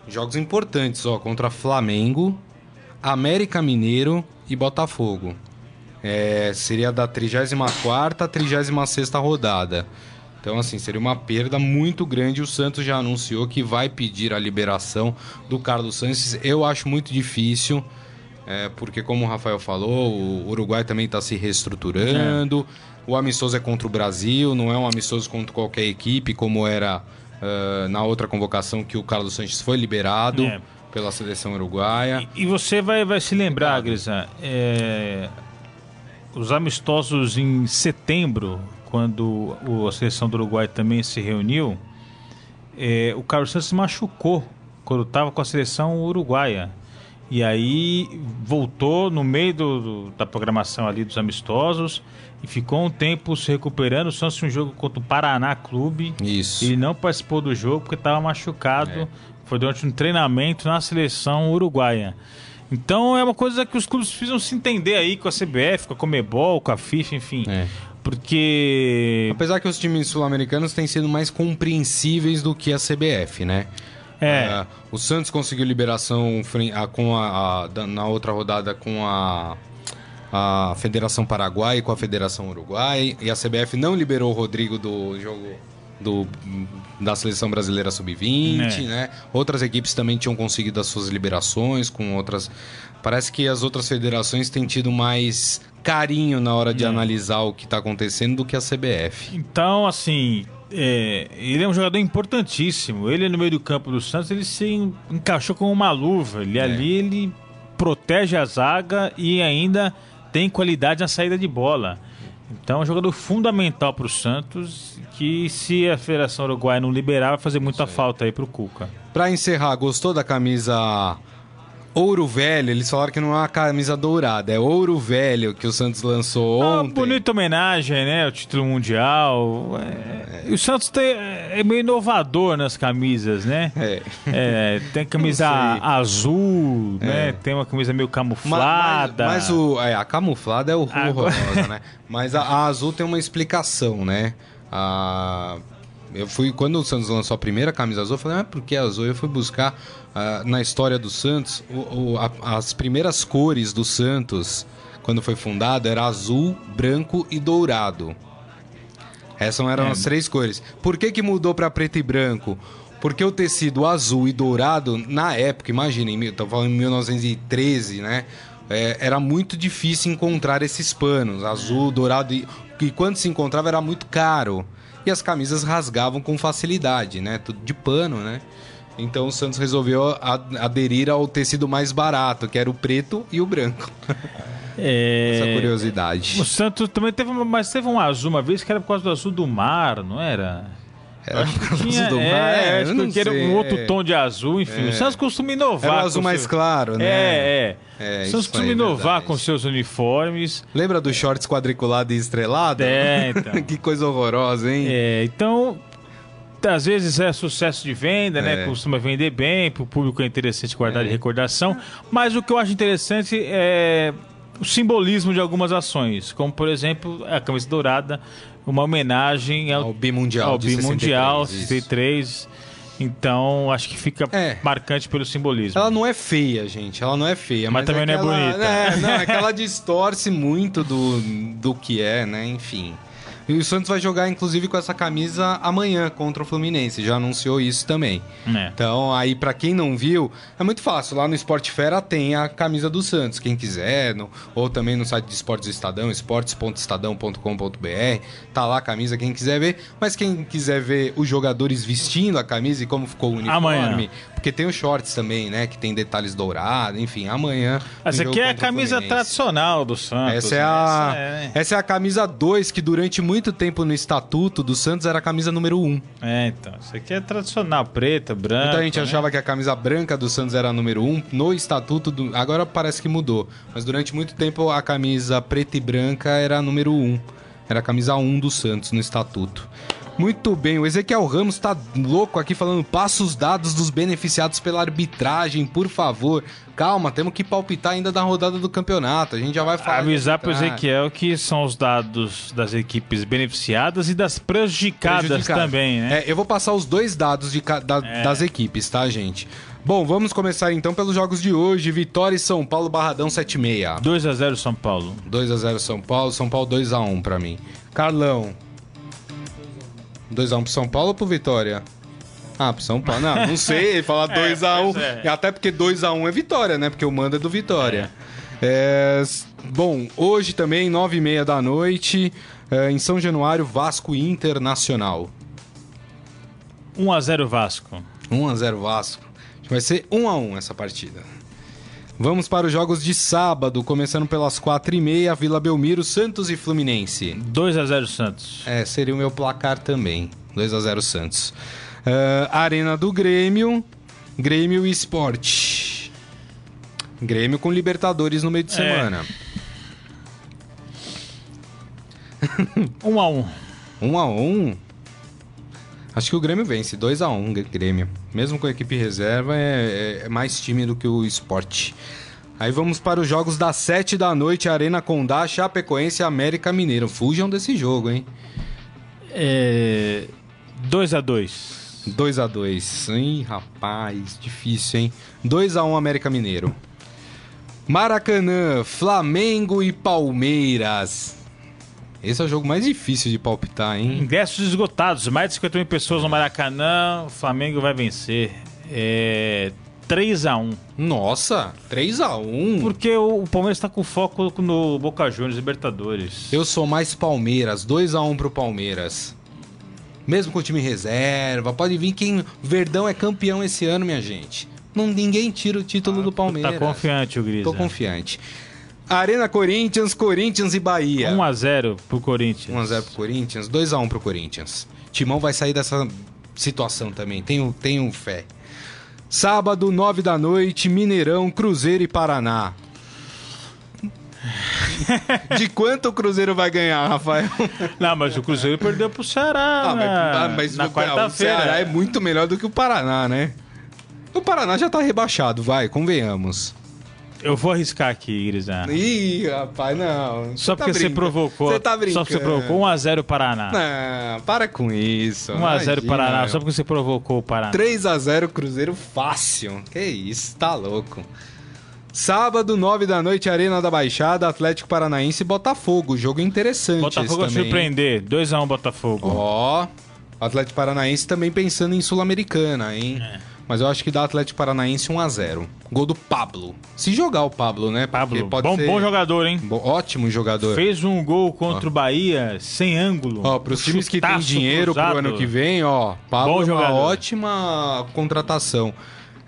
Jogos importantes, contra Flamengo, América Mineiro e Botafogo. Seria da 34ª à 36ª rodada. Então, assim, seria uma perda muito grande. O Santos já anunciou que vai pedir a liberação do Carlos Sanches. Eu acho muito difícil, porque, como o Rafael falou, o Uruguai também está se reestruturando. O amistoso é contra o Brasil, não é um amistoso contra qualquer equipe, como era na outra convocação que o Carlos Sanches foi liberado pela seleção uruguaia. E você vai se lembrar, Grisa, os amistosos em setembro, quando a seleção do Uruguai também se reuniu, o Carlos Santos se machucou quando estava com a seleção uruguaia. E aí voltou no meio da programação ali dos amistosos e ficou um tempo se recuperando. O Santos tinha um jogo contra o Paraná Clube. Isso. Ele não participou do jogo porque estava machucado. Foi durante um treinamento na seleção uruguaia. Então é uma coisa que os clubes precisam se entender aí com a CBF, com a Comebol, com a FIFA, enfim... Porque... Apesar que os times sul-americanos têm sido mais compreensíveis do que a CBF, né? O Santos conseguiu liberação na outra rodada com a Federação Paraguai e com a Federação Uruguai. E a CBF não liberou o Rodrigo do jogo da Seleção Brasileira Sub-20, né? Outras equipes também tinham conseguido as suas liberações com outras... Parece que as outras federações têm tido mais carinho na hora de analisar o que está acontecendo do que a CBF. Então, assim, ele é um jogador importantíssimo. Ele, no meio do campo do Santos, ele se encaixou como uma luva. Ele ali, ele protege a zaga e ainda tem qualidade na saída de bola. Então, é um jogador fundamental para o Santos, que se a Federação Uruguaia não liberar, vai fazer muita falta aí para o Cuca. Para encerrar, gostou da camisa... Ouro Velho? Eles falaram que não é uma camisa dourada, é Ouro Velho que o Santos lançou ontem. Uma bonita homenagem, né? O título mundial. E o Santos é meio inovador nas camisas, né? Tem camisa azul, né? Tem uma camisa meio camuflada. Mas a camuflada é horrorosa, né? Mas a azul tem uma explicação, né? Quando o Santos lançou a primeira camisa azul, eu falei, por que azul? Eu fui buscar na história do Santos, as primeiras cores do Santos, quando foi fundado, era azul, branco e dourado. Essas eram as três cores. Por que mudou para preto e branco? Porque o tecido azul e dourado, na época, imaginem, estou falando em 1913, né? Era muito difícil encontrar esses panos, azul, dourado, e quando se encontrava era muito caro. E as camisas rasgavam com facilidade, né? Tudo de pano, né? Então o Santos resolveu aderir ao tecido mais barato, que era o preto e o branco. Essa curiosidade. O Santos também teve um azul uma vez, que era por causa do azul do mar, não era? Era por causa do azul do mar? Acho que era um outro tom de azul, enfim. O Santos costuma inovar. Era o azul mais claro, né? O Santos costuma inovar com seus uniformes. Lembra do shorts quadriculado e estrelado? Então. Que coisa horrorosa, hein? Então, às vezes é sucesso de venda, né? Costuma vender bem, pro público é interessante guardar de recordação. Mas o que eu acho interessante é o simbolismo de algumas ações, como, por exemplo, a camisa dourada, uma homenagem ao Bimundial de 63. Então, acho que fica marcante pelo simbolismo. Ela não é feia, gente. Ela não é feia. Mas também não é bonita. É que ela distorce muito do que é, né? Enfim. E o Santos vai jogar, inclusive, com essa camisa amanhã contra o Fluminense. Já anunciou isso também. Então, aí, pra quem não viu, é muito fácil. Lá no Esporte Fera tem a camisa do Santos. Quem quiser, ou também no site de esportes do Estadão, esportes.estadão.com.br. Tá lá a camisa, quem quiser ver. Mas quem quiser ver os jogadores vestindo a camisa e como ficou o uniforme... Amanhã. Porque tem os shorts também, né? Que tem detalhes dourados. Enfim, amanhã... Essa aqui é a camisa tradicional do Santos. Essa é a camisa 2, que durante muito tempo no estatuto do Santos era a camisa número 1. Então, isso aqui é tradicional, preta, branca. Muita gente achava que a camisa branca do Santos era a número 1 no estatuto do... Agora parece que mudou, mas durante muito tempo a camisa preta e branca era a número 1, era a camisa 1 do Santos no estatuto. Muito bem, o Ezequiel Ramos tá louco aqui falando, passa os dados dos beneficiados pela arbitragem, por favor. Calma, temos que palpitar ainda da rodada do campeonato, a gente já vai falar. Avisar pro Ezequiel que são os dados das equipes beneficiadas e das prejudicadas. Também, né? Eu vou passar os dois dados das equipes, tá, gente? Bom, vamos começar então pelos jogos de hoje. Vitória e São Paulo, Barradão 7-6. 2-0 São Paulo. 2-0 São Paulo, São Paulo 2-1 pra mim. Carlão. 2x1 pro São Paulo ou pro Vitória? Ah, pro São Paulo. Não, não sei, falar 2x1. É. Até porque 2x1 é Vitória, né? Porque o mando é do Vitória. É. É, bom, hoje também, 9h30 da noite, em São Januário, Vasco Internacional. 1x0 Vasco. 1x0 Vasco. Vai ser 1x1 essa partida. Vamos para os jogos de sábado, começando pelas 4h30, Vila Belmiro, Santos e Fluminense. 2x0 Santos. É, seria o meu placar também. 2x0 Santos. Arena do Grêmio, Grêmio e Sport. Grêmio com Libertadores no meio de semana. 1x1. 1x1? Acho que o Grêmio vence, 2x1 Grêmio. Mesmo com a equipe reserva, é mais time do que o Sport. Aí vamos para os jogos das 7 da noite, Arena Condá, Chapecoense e América Mineiro. Fujam desse jogo, hein? 2x2. 2x2. Ih, rapaz, difícil, hein? 2x1 América Mineiro. Maracanã, Flamengo e Palmeiras. Esse é o jogo mais difícil de palpitar, hein? Ingressos esgotados, mais de 50 mil pessoas no Maracanã, o Flamengo vai vencer. 3x1. Nossa, 3x1? Porque o Palmeiras tá com foco no Boca Juniors, Libertadores. Eu sou mais Palmeiras, 2x1 pro Palmeiras. Mesmo com o time reserva, pode vir quem... Verdão é campeão esse ano, minha gente. Ninguém tira o título do Palmeiras. Tá confiante, o Grisa. Tô confiante. Arena Corinthians, Corinthians e Bahia. 1x0 pro Corinthians. 1x0 pro Corinthians, 2x1 pro Corinthians. Timão vai sair dessa situação também, tenho fé. Sábado, 9 da noite, Mineirão, Cruzeiro e Paraná. De quanto o Cruzeiro vai ganhar, Rafael? Não, mas o Cruzeiro perdeu pro Ceará. Mas na quarta-feira. O Ceará é muito melhor do que o Paraná, né? O Paraná já tá rebaixado, vai, convenhamos. Eu vou arriscar aqui, Irizar. Ih, rapaz, não. Só porque você provocou. Você tá brincando. Só porque você provocou. 1x0 Paraná. Não, para com isso. 1x0 Paraná, só porque você provocou o Paraná. 3x0 Cruzeiro fácil. Que isso, tá louco. Sábado, 9 da noite, Arena da Baixada, Atlético Paranaense e Botafogo. Jogo interessante. Botafogo vai surpreender. 2x1 Botafogo. Ó, Atlético Paranaense também pensando em Sul-Americana, hein? É. Mas eu acho que dá Atlético Paranaense 1x0. Gol do Pablo. Se jogar o Pablo, né? Pablo, pode ser... bom jogador, hein? Ótimo jogador. Fez um gol contra o Bahia sem ângulo. Ó, pros times que tem dinheiro cruzado pro ano que vem, ó. Pablo é uma ótima contratação.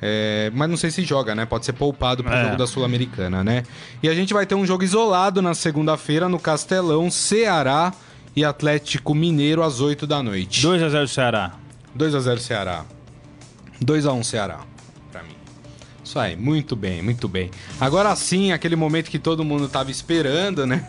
É, mas não sei se joga, né? Pode ser poupado pro jogo da Sul-Americana, né? E a gente vai ter um jogo isolado na segunda-feira no Castelão, Ceará e Atlético Mineiro às 8 da noite. 2x0 Ceará. 2x0 Ceará. 2x1 Ceará, pra mim. Isso aí, muito bem, muito bem. Agora sim, aquele momento que todo mundo tava esperando, né?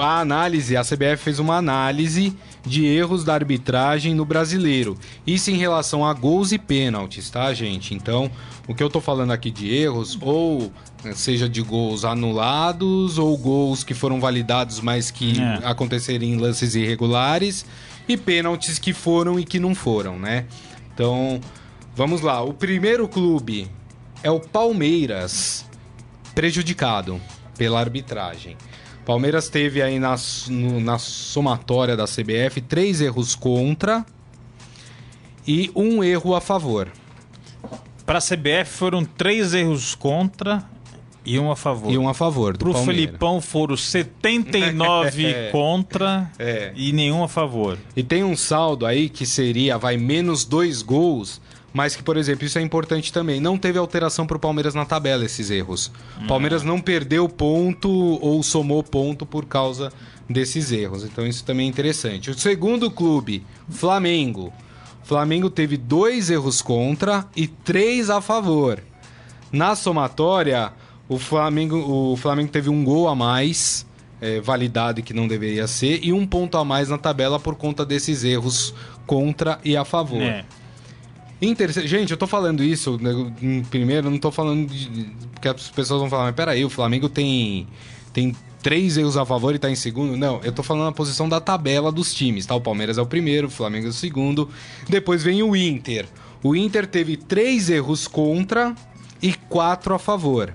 A análise, a CBF fez uma análise de erros da arbitragem no brasileiro. Isso em relação a gols e pênaltis, tá, gente? Então, o que eu tô falando aqui de erros, ou seja de gols anulados, ou gols que foram validados, mas que aconteceram em lances irregulares, e pênaltis que foram e que não foram, né? Então, vamos lá. O primeiro clube é o Palmeiras, prejudicado pela arbitragem. Palmeiras teve aí na somatória da CBF 3 erros contra e 1 erro a favor. Para a CBF foram 3 erros contra e 1 a favor. E 1 a favor do Palmeiras. Para o Felipão foram 79 contra e nenhum a favor. E tem um saldo aí que seria, menos 2 gols... Mas que, por exemplo, isso é importante também. Não teve alteração para o Palmeiras na tabela, esses erros. O Palmeiras não perdeu ponto ou somou ponto por causa desses erros. Então isso também é interessante. O segundo clube, Flamengo. Flamengo teve 2 erros contra e 3 a favor. Na somatória, o Flamengo teve um gol a mais, validado e que não deveria ser, e um ponto a mais na tabela por conta desses erros contra e a favor. É. Gente, eu tô falando isso, né? Primeiro, eu não tô falando porque as pessoas vão falar, mas peraí, o Flamengo tem 3 erros a favor e tá em segundo. Não, eu tô falando a posição da tabela dos times, tá? O Palmeiras é o primeiro, o Flamengo é o segundo. Depois vem o Inter. O Inter teve 3 erros contra e 4 a favor.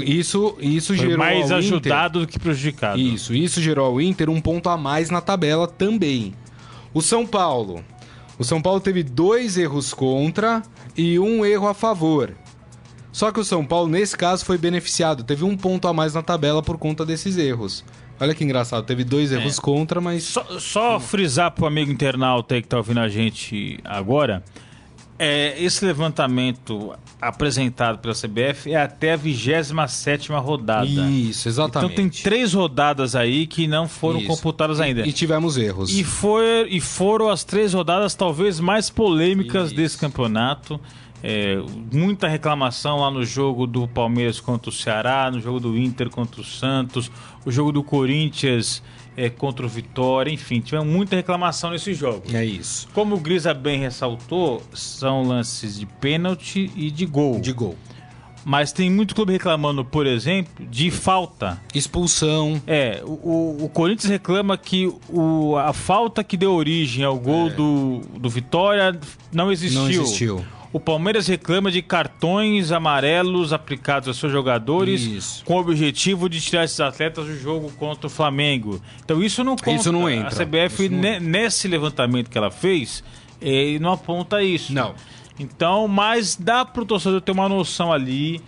Isso gerou mais ao ajudado Inter, do que prejudicado. Isso gerou ao Inter um ponto a mais na tabela também. O São Paulo teve 2 erros contra e 1 erro a favor. Só que o São Paulo, nesse caso, foi beneficiado. Teve 1 ponto a mais na tabela por conta desses erros. Olha que engraçado, teve 2 erros contra, mas... Só frisar pro amigo internauta aí que tá ouvindo a gente agora... esse levantamento apresentado pela CBF é até a 27ª rodada. Isso, exatamente. Então tem 3 rodadas aí que não foram computadas ainda. E tivemos erros. E foram as 3 rodadas talvez mais polêmicas desse campeonato. Muita reclamação lá no jogo do Palmeiras contra o Ceará, no jogo do Inter contra o Santos, o jogo do Corinthians... contra o Vitória, enfim, tivemos muita reclamação nesses jogos. É isso. Como o Grisa bem ressaltou, são lances de pênalti e de gol. Mas tem muito clube reclamando, por exemplo, de falta. Expulsão. O Corinthians reclama que a falta que deu origem ao gol do Vitória não existiu. O Palmeiras reclama de cartões amarelos aplicados aos seus jogadores com o objetivo de tirar esses atletas do jogo contra o Flamengo. Então isso não conta. Isso não entra. A CBF, nesse levantamento que ela fez, não aponta isso. Não. Então, mas dá para o torcedor ter uma noção ali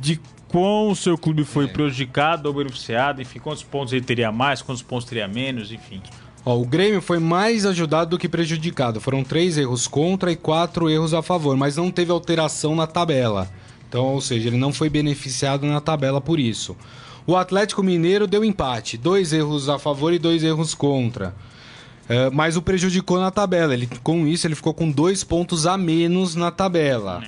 de quão o seu clube foi prejudicado ou beneficiado, enfim, quantos pontos ele teria mais, quantos pontos teria menos, enfim... O Grêmio foi mais ajudado do que prejudicado. Foram 3 erros contra e 4 erros a favor, mas não teve alteração na tabela. Então, ou seja, ele não foi beneficiado na tabela por isso. O Atlético Mineiro deu empate. 2 erros a favor e 2 erros contra. Mas o prejudicou na tabela. Com isso, ele ficou com 2 pontos a menos na tabela.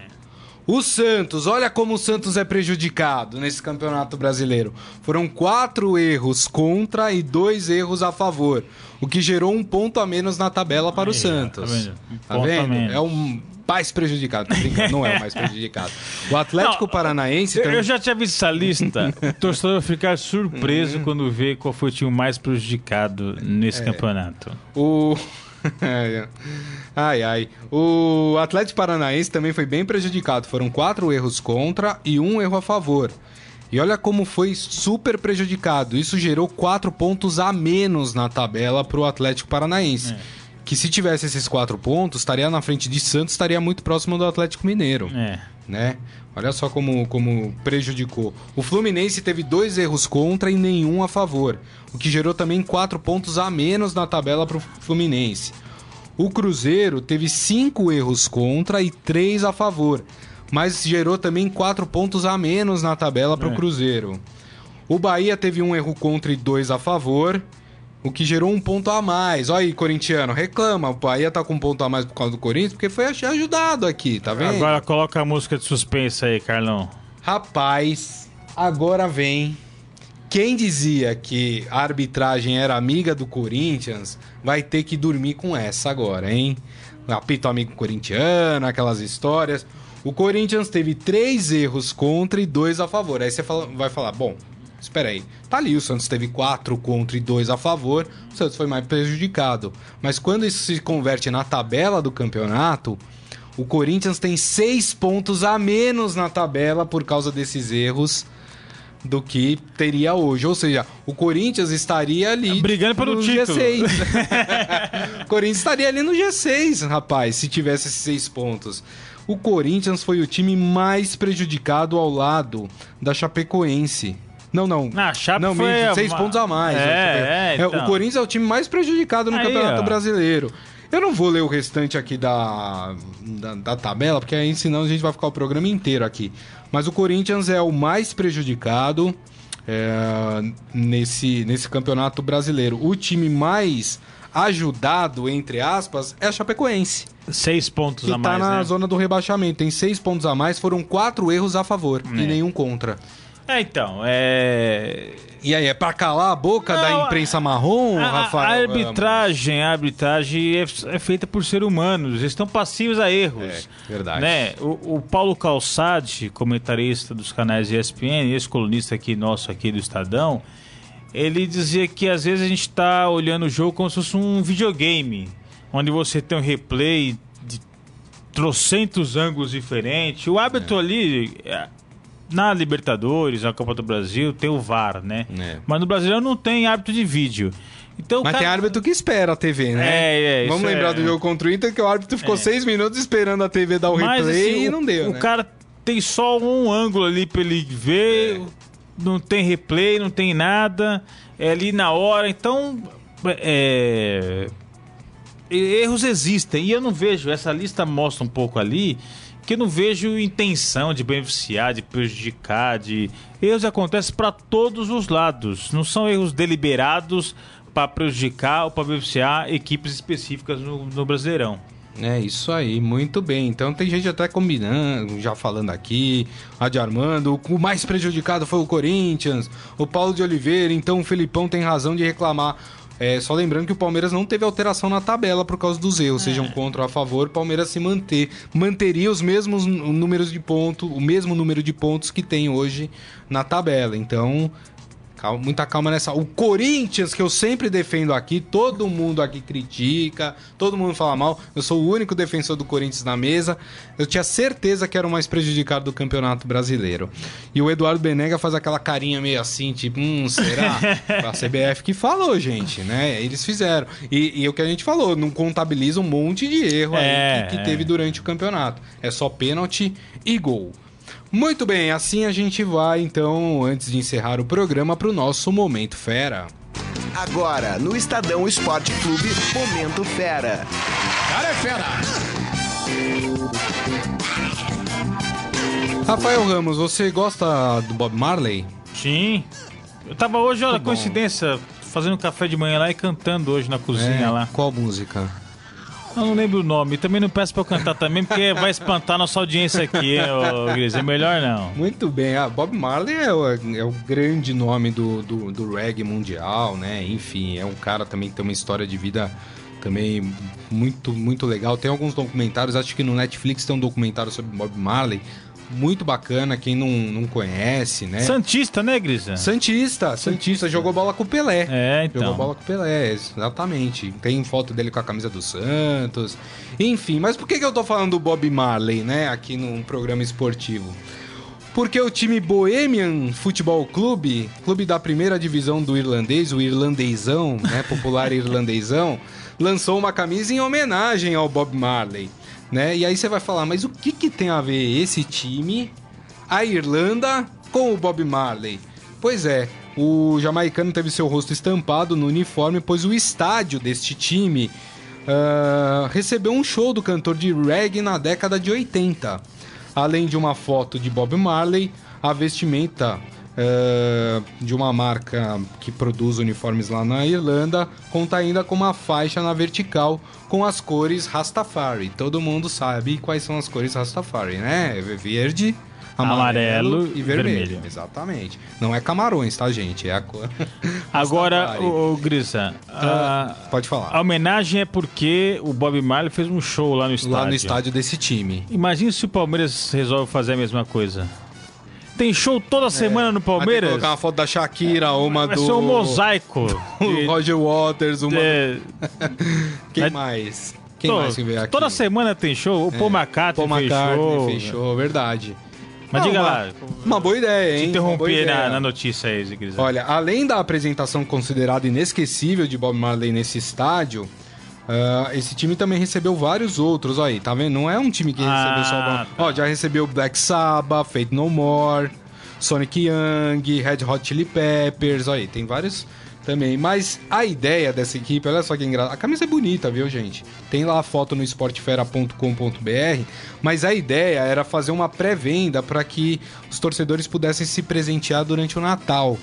O Santos, olha como o Santos é prejudicado nesse Campeonato Brasileiro. Foram 4 erros contra e 2 erros a favor, o que gerou 1 ponto a menos na tabela para o Santos. Tá vendo? É o mais prejudicado. Não é o mais prejudicado. O Atlético Paranaense... Eu já tinha visto essa lista. O torcedor vai ficar surpreso quando vê qual foi o time mais prejudicado nesse campeonato. O Atlético Paranaense também foi bem prejudicado. Foram 4 erros contra e 1 erro a favor. E olha como foi super prejudicado. Isso gerou 4 pontos a menos na tabela para o Atlético Paranaense. Que se tivesse esses 4 pontos, estaria na frente de Santos, estaria muito próximo do Atlético Mineiro. Né? Olha só como prejudicou. O Fluminense teve 2 erros contra e nenhum a favor, o que gerou também 4 pontos a menos na tabela para o Fluminense. O Cruzeiro teve 5 erros contra e 3 a favor, mas gerou também 4 pontos a menos na tabela para o Cruzeiro. O Bahia teve 1 erro contra e 2 a favor, o que gerou 1 ponto a mais. Olha aí, corintiano, reclama. O Bahia tá com 1 ponto a mais por causa do Corinthians, porque foi ajudado aqui, tá vendo? Agora coloca a música de suspense aí, Carlão. Rapaz, agora vem. Quem dizia que a arbitragem era amiga do Corinthians vai ter que dormir com essa agora, hein? Apito amigo corintiano, aquelas histórias. O Corinthians teve 3 erros contra e 2 a favor. Aí você vai falar, bom... Espera aí, tá ali, o Santos teve 4 contra e 2 a favor, o Santos foi mais prejudicado. Mas quando isso se converte na tabela do campeonato, o Corinthians tem 6 pontos a menos na tabela por causa desses erros do que teria hoje. Ou seja, o Corinthians estaria ali brigando pelo título. G6. O Corinthians estaria ali no G6, rapaz, se tivesse esses 6 pontos. O Corinthians foi o time mais prejudicado ao lado da Chapecoense. Não. A Chape não, foi... 6 pontos a mais. Então. O Corinthians é o time mais prejudicado no Campeonato Brasileiro. Eu não vou ler o restante aqui da tabela, porque aí senão a gente vai ficar o programa inteiro aqui. Mas o Corinthians é o mais prejudicado nesse Campeonato Brasileiro. O time mais ajudado, entre aspas, é a Chapecoense. 6 pontos a mais, tá na zona do rebaixamento. Tem 6 pontos a mais, foram 4 erros a favor e nenhum contra. E aí, é pra calar a boca da imprensa marrom, Rafael? A arbitragem é feita por seres humanos, eles estão passivos a erros. Verdade. Né? O Paulo Calçade, comentarista dos canais ESPN, ex-colunista aqui nosso aqui do Estadão, ele dizia que às vezes a gente tá olhando o jogo como se fosse um videogame, onde você tem um replay de trocentos ângulos diferentes. O árbitro ali... na Libertadores, na Copa do Brasil, tem o VAR, né? É. Mas no Brasileiro não tem árbitro de vídeo. Então, mas cara... tem árbitro que espera a TV, né? Vamos lembrar do jogo contra o Inter, que o árbitro ficou 6 minutos esperando a TV dar o replay assim, e não deu, né? O cara tem só um ângulo ali pra ele ver, não tem replay, não tem nada, é ali na hora, então... erros existem, e eu não vejo, essa lista mostra um pouco ali, que eu não vejo intenção de beneficiar, de prejudicar, de... Erros acontecem para todos os lados, não são erros deliberados para prejudicar ou para beneficiar equipes específicas no Brasileirão. É isso aí, muito bem. Então tem gente até combinando, já falando aqui, a de Armando, o mais prejudicado foi o Corinthians, o Paulo de Oliveira, então o Felipão tem razão de reclamar. Só lembrando que o Palmeiras não teve alteração na tabela por causa dos erros, sejam contra ou a favor, o Palmeiras se manteria os mesmos números de pontos, o mesmo número de pontos que tem hoje na tabela. Então, calma, muita calma nessa. O Corinthians, que eu sempre defendo aqui, todo mundo aqui critica, todo mundo fala mal, eu sou o único defensor do Corinthians na mesa, eu tinha certeza que era o mais prejudicado do Campeonato Brasileiro. E o Eduardo Benega faz aquela carinha meio assim, tipo, será? A CBF que falou, gente, né? Eles fizeram. E o que a gente falou, não contabiliza um monte de erro aí que teve durante o campeonato. É só pênalti e gol. Muito bem, assim a gente vai, então, antes de encerrar o programa, para o nosso Momento Fera. Agora, no Estadão Esporte Clube, Momento Fera. Cara é fera! Rafael Ramos, você gosta do Bob Marley? Sim. Eu tava hoje, olha, coincidência, fazendo café de manhã lá e cantando hoje na cozinha lá. Qual música? Eu não lembro o nome. Também não peço pra eu cantar também, porque vai espantar nossa audiência aqui, Gris. É melhor não. Muito bem. Bob Marley é o grande nome do reggae mundial, né? Enfim, é um cara também que tem uma história de vida também muito, muito legal. Tem alguns documentários. Acho que no Netflix tem um documentário sobre Bob Marley. Muito bacana, quem não conhece, né? Santista, né, Grisa? Santista. Jogou bola com o Pelé. Então. Jogou bola com o Pelé, exatamente. Tem foto dele com a camisa do Santos. Enfim, mas por que eu tô falando do Bob Marley, né? Aqui num programa esportivo. Porque o time Bohemian Futebol Clube, clube da primeira divisão do irlandês, o irlandesão, né? Popular irlandesão, lançou uma camisa em homenagem ao Bob Marley. Né? E aí você vai falar, mas o que tem a ver esse time, a Irlanda, com o Bob Marley? Pois é, o jamaicano teve seu rosto estampado no uniforme, pois o estádio deste time recebeu um show do cantor de reggae na década de 80. Além de uma foto de Bob Marley, a vestimenta de uma marca que produz uniformes lá na Irlanda, conta ainda com uma faixa na vertical com as cores Rastafari. Todo mundo sabe quais são as cores Rastafari, né? Verde, amarelo e vermelho. Exatamente. Não é Camarões, tá, gente? É a cor. Agora, ô Grisa, pode falar. A homenagem é porque o Bob Marley fez um show lá no estádio. Lá no estádio desse time. Imagina se o Palmeiras resolve fazer a mesma coisa. Tem show toda semana no Palmeiras. Colocar uma foto da Shakira, uma do... Vai ser um mosaico. O Roger Waters, uma... Quem mais? Quem mais que veio aqui? Toda semana tem show. O Paul McCartney fechou, verdade. Mas diga lá. Uma boa ideia, hein? Te interromper na notícia aí, se quiser. Olha, além da apresentação considerada inesquecível de Bob Marley nesse estádio... esse time também recebeu vários outros aí, tá vendo? Não é um time que recebeu só o Bob. Já recebeu Black Sabbath, Faith No More, Sonic Young, Red Hot Chili Peppers, aí, tem vários também. Mas a ideia dessa equipe, olha só que engraçado. A camisa é bonita, viu, gente? Tem lá a foto no esportefera.com.br, mas a ideia era fazer uma pré-venda para que os torcedores pudessem se presentear durante o Natal.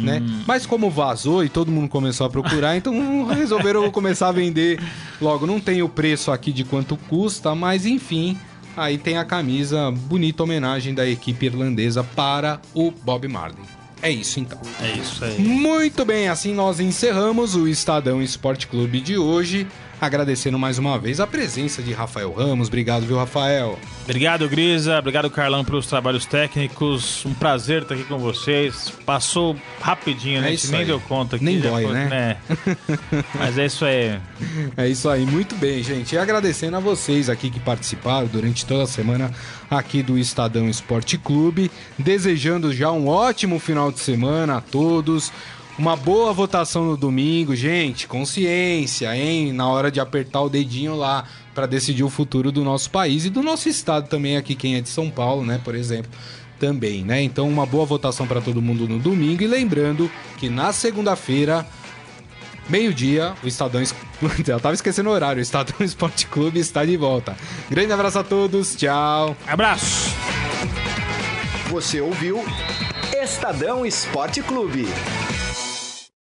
Né? Mas como vazou e todo mundo começou a procurar, então resolveram começar a vender logo. Não tem o preço aqui de quanto custa, mas enfim, aí tem a camisa, bonita homenagem da equipe irlandesa para o Bob Marley. É isso então. É isso aí. Muito bem, assim nós encerramos o Estadão Esporte Clube de hoje. agradecendo mais uma vez a presença de Rafael Ramos. Obrigado, viu, Rafael? Obrigado, Grisa. Obrigado, Carlão, pelos trabalhos técnicos. Um prazer estar aqui com vocês. Passou rapidinho, né? A gente nem deu conta aqui. Nem dói, né? Mas é isso aí. É isso aí. Muito bem, gente. E agradecendo a vocês aqui que participaram durante toda a semana aqui do Estadão Esporte Clube. Desejando já um ótimo final de semana a todos. Uma boa votação no domingo, gente. Consciência, hein? Na hora de apertar o dedinho lá para decidir o futuro do nosso país e do nosso estado também aqui, quem é de São Paulo, né? Por exemplo, também, né? Então, uma boa votação para todo mundo no domingo. E lembrando que na segunda-feira, meio-dia, o Estadão... Eu tava esquecendo o horário. O Estadão Esporte Clube está de volta. Grande abraço a todos. Tchau. Abraço. Você ouviu Estadão Esporte Clube.